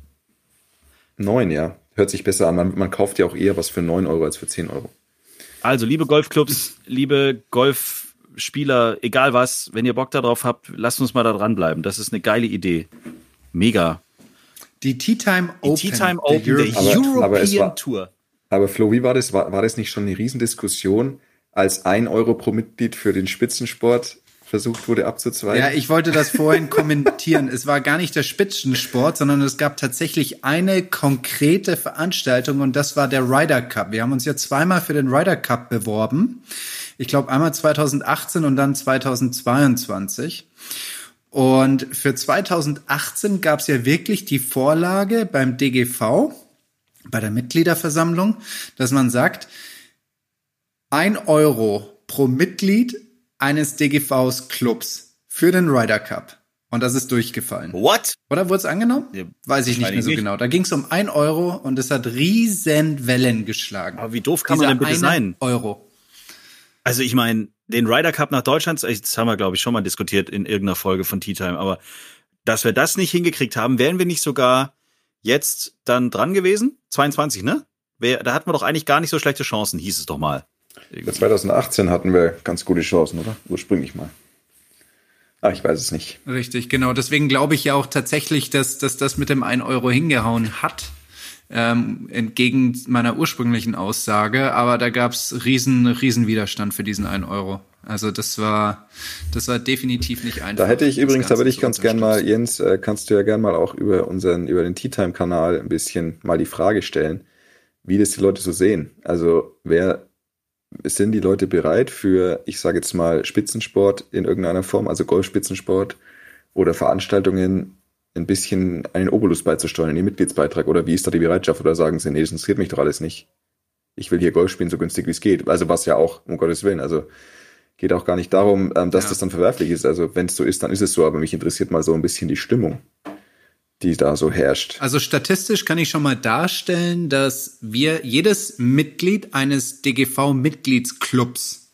neun, ja. Hört sich besser an. Man, man kauft ja auch eher was für neun Euro als für zehn Euro. Also, liebe Golfclubs, liebe Golfspieler, egal was, wenn ihr Bock darauf habt, lasst uns mal da dranbleiben. Das ist eine geile Idee. Mega. Die Tea Time Open, die Tea Time Open der, Euro- der aber, European aber es war, Tour. Aber Flo, wie war das? War, war das nicht schon eine Riesendiskussion, als ein Euro pro Mitglied für den Spitzensport versucht wurde abzuzweigen? Ja, ich wollte das vorhin kommentieren. Es war gar nicht der Spitzensport, sondern es gab tatsächlich eine konkrete Veranstaltung und das war der Ryder Cup. Wir haben uns ja zweimal für den Ryder Cup beworben. Ich glaube einmal zweitausendachtzehn und dann zweitausendzweiundzwanzig. Und für zweitausendachtzehn gab es ja wirklich die Vorlage beim D G V, bei der Mitgliederversammlung, dass man sagt, ein Euro pro Mitglied eines D G Vs-Clubs für den Ryder Cup. Und das ist durchgefallen. What? Oder wurde es angenommen? Ja, weiß ich nicht mehr so nicht. genau. Da ging es um ein Euro und es hat riesen Wellen geschlagen. Aber wie doof kann Dieser man denn bitte sein? Euro. Also ich meine, den Ryder Cup nach Deutschland, das haben wir, glaube ich, schon mal diskutiert in irgendeiner Folge von Tea Time, aber dass wir das nicht hingekriegt haben, wären wir nicht sogar jetzt dann dran gewesen? zweiundzwanzig, ne? Da hatten wir doch eigentlich gar nicht so schlechte Chancen, hieß es doch mal. Irgendwie. zweitausendachtzehn hatten wir ganz gute Chancen, oder? Ursprünglich mal. Ah, ich weiß es nicht. Richtig, genau. Deswegen glaube ich ja auch tatsächlich, dass, dass das mit dem ein Euro hingehauen hat. Ähm, entgegen meiner ursprünglichen Aussage, aber da gab es riesen, riesen Widerstand für diesen einen Euro. Also das war, das war definitiv nicht einfach. Da hätte ich übrigens, da würde ich ganz gern mal, Jens, äh, kannst du ja gern mal auch über unseren, über den Tea Time Kanal ein bisschen mal die Frage stellen, wie das die Leute so sehen. Also wer sind die Leute bereit für, ich sage jetzt mal Spitzensport in irgendeiner Form, also Golfspitzensport oder Veranstaltungen? Ein bisschen einen Obolus beizusteuern in den Mitgliedsbeitrag oder wie ist da die Bereitschaft oder sagen sie, nee, das interessiert mich doch alles nicht. Ich will hier Golf spielen, so günstig wie es geht. Also was ja auch, um Gottes Willen, also geht auch gar nicht darum, dass ja. das dann verwerflich ist. Also wenn es so ist, dann ist es so, aber mich interessiert mal so ein bisschen die Stimmung, die da so herrscht. Also statistisch kann ich schon mal darstellen, dass wir jedes Mitglied eines D G V-Mitgliedsclubs,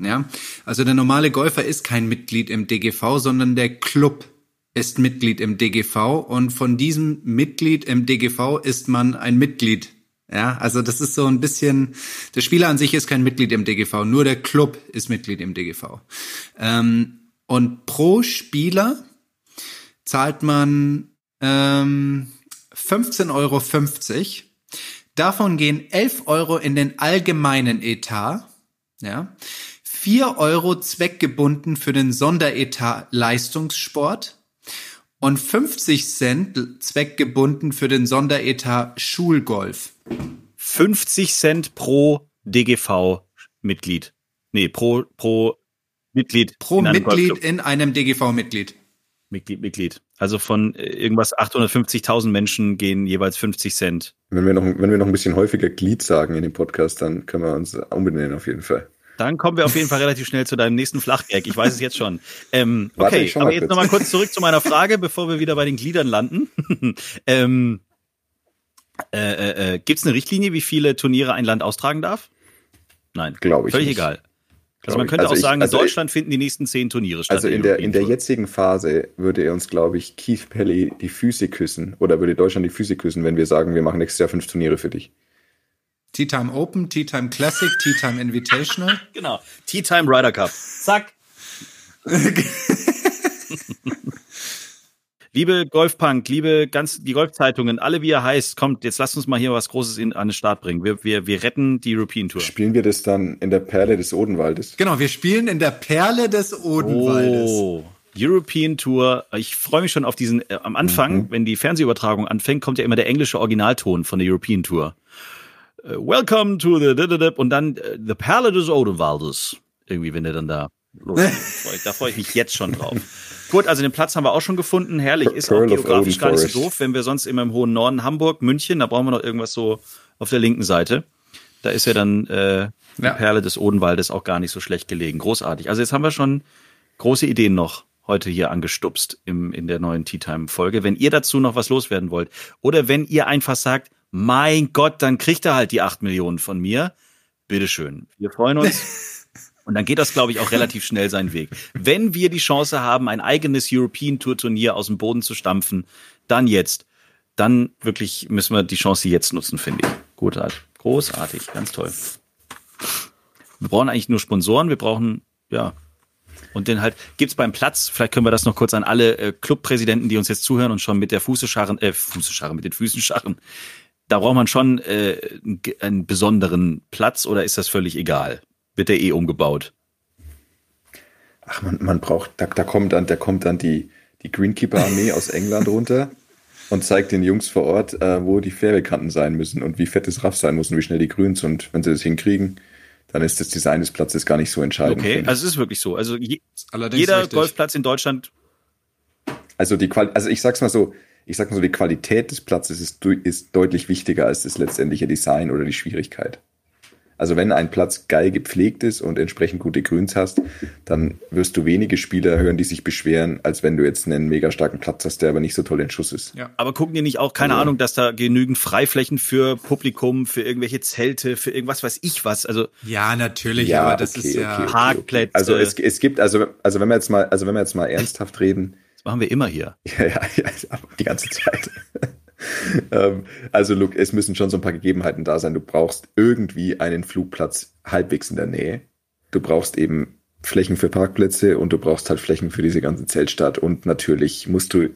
ja, also der normale Golfer ist kein Mitglied im D G V, sondern der Club ist Mitglied im D G V und von diesem Mitglied im D G V ist man ein Mitglied Ja, also das ist so ein bisschen, der Spieler an sich ist kein Mitglied im D G V, nur der Club ist Mitglied im D G V. Ähm, und pro Spieler zahlt man ähm, fünfzehn Euro fünfzig. Davon gehen elf Euro in den allgemeinen Etat, ja, vier Euro zweckgebunden für den Sonderetat Leistungssport und fünfzig Cent zweckgebunden für den Sonderetat Schulgolf. fünfzig Cent pro D G V-Mitglied. Nee, pro, pro Mitglied. Pro Mitglied in einem D G V-Mitglied. Mitglied, Mitglied. Also von irgendwas achthundertfünfzigtausend Menschen gehen jeweils fünfzig Cent. Wenn wir noch, wenn wir noch ein bisschen häufiger Glied sagen in dem Podcast, dann können wir uns umbenennen auf jeden Fall. Dann kommen wir auf jeden Fall relativ schnell zu deinem nächsten Flachberg. Ich weiß es jetzt schon. Ähm, okay, schon aber jetzt nochmal kurz zurück zu meiner Frage, bevor wir wieder bei den Gliedern landen. ähm, äh, äh, Gibt es eine Richtlinie, wie viele Turniere ein Land austragen darf? Nein, glaube ich völlig nicht. Egal. Also man könnte also auch ich, sagen, also in Deutschland ich, finden die nächsten zehn Turniere statt. Also in der, in der jetzigen Phase würde er uns, glaube ich, Keith Pelley die Füße küssen oder würde Deutschland die Füße küssen, wenn wir sagen, wir machen nächstes Jahr fünf Turniere für dich. Tea Time Open, Tea Time Classic, Tea Time Invitational. Genau, Tea Time Ryder Cup. Zack. Liebe Golfpunk, liebe ganz die Golfzeitungen, alle wie ihr heißt, kommt, jetzt lasst uns mal hier was Großes in, an den Start bringen. Wir, wir, wir retten die European Tour. Spielen wir das dann in der Perle des Odenwaldes? Genau, wir spielen in der Perle des Odenwaldes. Oh, European Tour. Ich freue mich schon auf diesen, äh, am Anfang, mhm. wenn die Fernsehübertragung anfängt, kommt ja immer der englische Originalton von der European Tour. Uh, welcome to the... Und dann uh, The Perle des Odenwaldes. Irgendwie, wenn der dann da... Los, da freue ich mich jetzt schon drauf. Gut, also den Platz haben wir auch schon gefunden. Herrlich, ist auch geografisch gar nicht so doof, wenn wir sonst immer im hohen Norden, Hamburg, München, da brauchen wir noch irgendwas so auf der linken Seite. Da ist ja dann äh, die ja. Perle des Odenwaldes auch gar nicht so schlecht gelegen. Großartig. Also jetzt haben wir schon große Ideen noch heute hier angestupst im, in der neuen Tea Time Folge. Wenn ihr dazu noch was loswerden wollt oder wenn ihr einfach sagt, mein Gott, dann kriegt er halt die acht Millionen von mir. Bitteschön. Wir freuen uns. Und dann geht das, glaube ich, auch relativ schnell seinen Weg. Wenn wir die Chance haben, ein eigenes European Tour Turnier aus dem Boden zu stampfen, dann jetzt. Dann wirklich müssen wir die Chance jetzt nutzen, finde ich. Gut, großartig, ganz toll. Wir brauchen eigentlich nur Sponsoren, wir brauchen, ja. Und den halt, gibt's beim Platz, vielleicht können wir das noch kurz an alle äh, Clubpräsidenten, die uns jetzt zuhören und schon mit der Fuße scharren, äh, Fuße scharren, mit den Füßen scharren. Da braucht man schon äh, einen besonderen Platz oder ist das völlig egal? Wird der eh umgebaut? Ach, man, man braucht, da, da kommt dann, da kommt dann die, die Greenkeeper-Armee aus England runter und zeigt den Jungs vor Ort, äh, wo die Fairway-Kanten sein müssen und wie fett das Raff sein muss und wie schnell die grün sind. Und wenn sie das hinkriegen, dann ist das Design des Platzes gar nicht so entscheidend. Okay, also es ist wirklich so. Also je, jeder richtig. Golfplatz in Deutschland. Also die Quali- also ich sag's mal so, ich sag mal so, die Qualität des Platzes ist, ist deutlich wichtiger als das letztendliche Design oder die Schwierigkeit. Also wenn ein Platz geil gepflegt ist und entsprechend gute Grüns hast, dann wirst du wenige Spieler hören, die sich beschweren, als wenn du jetzt einen mega starken Platz hast, der aber nicht so toll in Schuss ist. Ja. Aber gucken dir nicht auch, keine also, Ahnung, dass da genügend Freiflächen für Publikum, für irgendwelche Zelte, für irgendwas weiß ich was. Also ja, natürlich, ja, aber das okay, ist ja okay, okay, Parkplätze. Also es, es gibt, also, also wenn wir jetzt mal, also wenn wir jetzt mal ernsthaft reden. Das machen wir immer hier. Ja, ja, ja, die ganze Zeit. Also, Luke, es müssen schon so ein paar Gegebenheiten da sein. Du brauchst irgendwie einen Flugplatz halbwegs in der Nähe. Du brauchst eben Flächen für Parkplätze und du brauchst halt Flächen für diese ganze Zeltstadt. Und natürlich musst du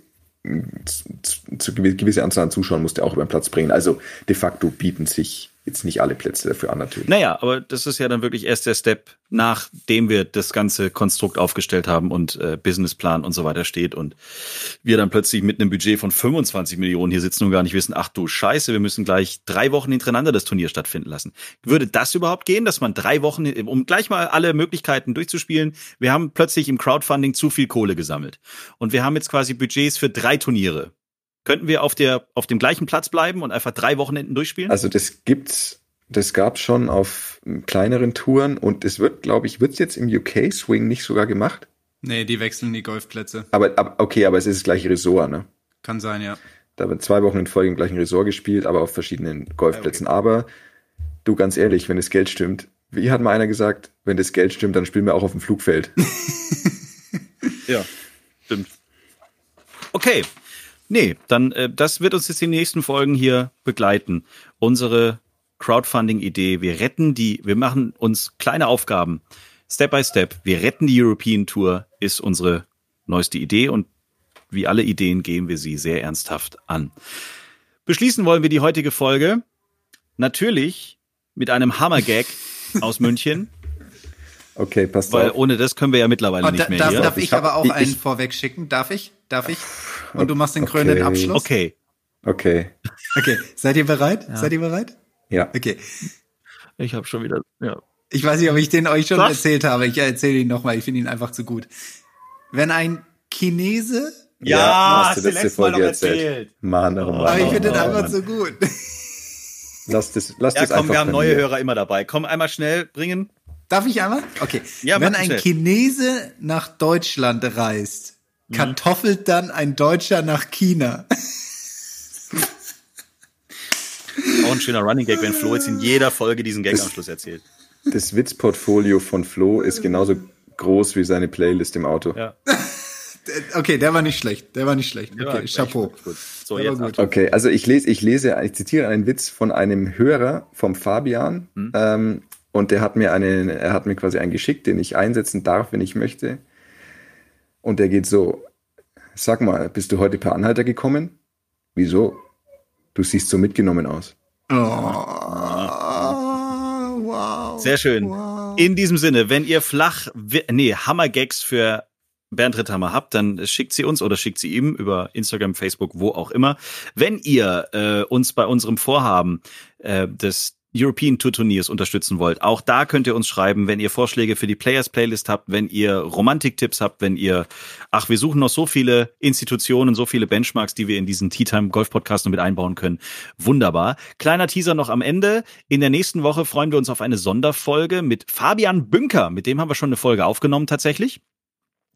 zu gewisse Anzahl an Zuschauern musst du auch über den Platz bringen. Also de facto bieten sich jetzt nicht alle Plätze dafür an, natürlich. Naja, aber das ist ja dann wirklich erst der Step, nachdem wir das ganze Konstrukt aufgestellt haben und äh, Businessplan und so weiter steht und wir dann plötzlich mit einem Budget von fünfundzwanzig Millionen hier sitzen und gar nicht wissen, ach du Scheiße, wir müssen gleich drei Wochen hintereinander das Turnier stattfinden lassen. Würde das überhaupt gehen, dass man drei Wochen, um gleich mal alle Möglichkeiten durchzuspielen, wir haben plötzlich im Crowdfunding zu viel Kohle gesammelt und wir haben jetzt quasi Budgets für drei Turniere. Könnten wir auf der auf dem gleichen Platz bleiben und einfach drei Wochenenden durchspielen? Also das gibt's, das gab's schon auf kleineren Touren und es wird, glaube ich, wird's jetzt im U K-Swing nicht sogar gemacht? Nee, die wechseln die Golfplätze. Aber, aber okay, aber es ist das gleiche Resort, ne? Kann sein, ja. Da wird zwei Wochen in Folge im gleichen Resort gespielt, aber auf verschiedenen Golfplätzen. Ja, okay. Aber du, ganz ehrlich, wenn das Geld stimmt, wie hat mal einer gesagt, wenn das Geld stimmt, dann spielen wir auch auf dem Flugfeld. Ja, stimmt. Okay. Nee, dann äh, das wird uns jetzt in den nächsten Folgen hier begleiten. Unsere Crowdfunding-Idee. Wir retten die, wir machen uns kleine Aufgaben. Step by Step. Wir retten die European Tour ist unsere neueste Idee und wie alle Ideen gehen wir sie sehr ernsthaft an. Beschließen wollen wir die heutige Folge natürlich mit einem Hammergag aus München. Okay, passt Weil auf. Ohne das können wir ja mittlerweile und nicht da, mehr darf, hier. Darf ich, ich hab, aber auch ich, einen ich, vorweg schicken? Darf ich? Darf ich? Und du machst den okay. krönenden Abschluss? Okay. Okay. Okay. Seid ihr bereit? Ja. Seid ihr bereit? Ja. Okay. Ich habe schon wieder, ja. Ich weiß nicht, ob ich den euch schon Was? erzählt habe. Ich erzähle ihn nochmal. Ich finde ihn einfach zu gut. Wenn ein Chinese... Ja, ja hast du das letzte Folge erzählt. erzählt. Mann, oh Mann. Aber ich finde oh, den einfach zu gut. Lass das, lass ja, das komm, einfach komm, wir haben neue hier. Hörer immer dabei. Komm, einmal schnell bringen. Darf ich einmal? Okay. Ja, wenn ein Chinese nach Deutschland reist, kartoffelt dann ein Deutscher nach China. Auch ein schöner Running Gag, wenn Flo jetzt in jeder Folge diesen Gag am Schluss erzählt. Das Witzportfolio von Flo ist genauso groß wie seine Playlist im Auto. Ja. Okay, der war nicht schlecht. Der war nicht schlecht. Okay, ja, Chapeau. Gut. So, jetzt gut. Okay, also ich lese, ich lese, ich zitiere einen Witz von einem Hörer, vom Fabian. Hm. Ähm, Und der hat mir einen, er hat mir quasi einen geschickt, den ich einsetzen darf, wenn ich möchte. Und der geht so: Sag mal, bist du heute per Anhalter gekommen? Wieso? Du siehst so mitgenommen aus. Oh, wow. Sehr schön. Wow. In diesem Sinne, wenn ihr flach, nee, Hammergags für Bernd Ritthammer habt, dann schickt sie uns oder schickt sie ihm über Instagram, Facebook, wo auch immer. Wenn ihr äh, uns bei unserem Vorhaben äh, des European Tour Turniers unterstützen wollt. Auch da könnt ihr uns schreiben, wenn ihr Vorschläge für die Players Playlist habt, wenn ihr Romantiktipps habt, wenn ihr, ach, wir suchen noch so viele Institutionen, so viele Benchmarks, die wir in diesen Tea Time Golf Podcast noch mit einbauen können. Wunderbar. Kleiner Teaser noch am Ende. In der nächsten Woche freuen wir uns auf eine Sonderfolge mit Fabian Bünker. Mit dem haben wir schon eine Folge aufgenommen, tatsächlich.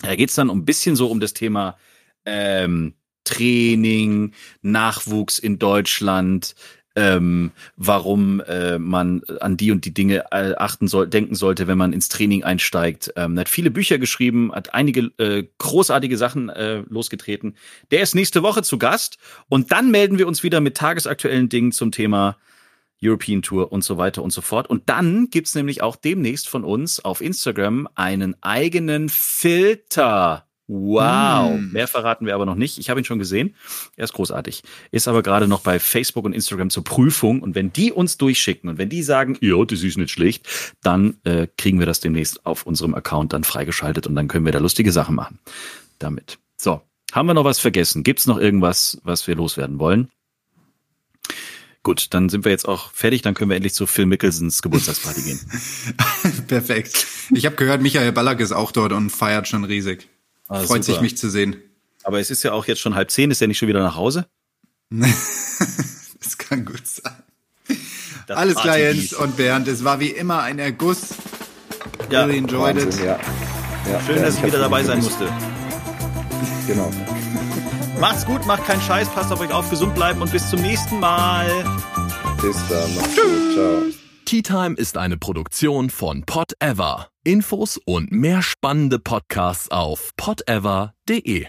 Da geht's dann ein bisschen so um das Thema, ähm, Training, Nachwuchs in Deutschland, Ähm, warum äh, man an die und die Dinge äh, achten soll, denken sollte, wenn man ins Training einsteigt. Ähm, er hat viele Bücher geschrieben, hat einige äh, großartige Sachen äh, losgetreten. Der ist nächste Woche zu Gast und dann melden wir uns wieder mit tagesaktuellen Dingen zum Thema European Tour und so weiter und so fort. Und dann gibt's nämlich auch demnächst von uns auf Instagram einen eigenen Filter. Wow, hm. Mehr verraten wir aber noch nicht. Ich habe ihn schon gesehen. Er ist großartig. Ist aber gerade noch bei Facebook und Instagram zur Prüfung. Und wenn die uns durchschicken und wenn die sagen, ja, das ist nicht schlecht, dann äh, kriegen wir das demnächst auf unserem Account dann freigeschaltet und dann können wir da lustige Sachen machen damit. So, haben wir noch was vergessen? Gibt's noch irgendwas, was wir loswerden wollen? Gut, dann sind wir jetzt auch fertig. Dann können wir endlich zu Phil Mickelsons Geburtstagsparty gehen. Perfekt. Ich habe gehört, Michael Ballack ist auch dort und feiert schon riesig. Ah, freut super. Sich, mich zu sehen. Aber es ist ja auch jetzt schon halb zehn. Ist er nicht schon wieder nach Hause? Das kann gut sein. Das Alles klar, Jens und Bernd. Es war wie immer ein Erguss. Ja. Really enjoyed Wahnsinn, it. Ja. Ja, schön, ja, dass ich, ich wieder dabei sein gewusst. musste. Genau. Macht's gut, macht keinen Scheiß. Passt auf euch auf, gesund bleiben und bis zum nächsten Mal. Bis dann. Macht's gut. Ciao. Tea Time ist eine Produktion von Pod Ever. Infos und mehr spannende Podcasts auf pod ever punkt de.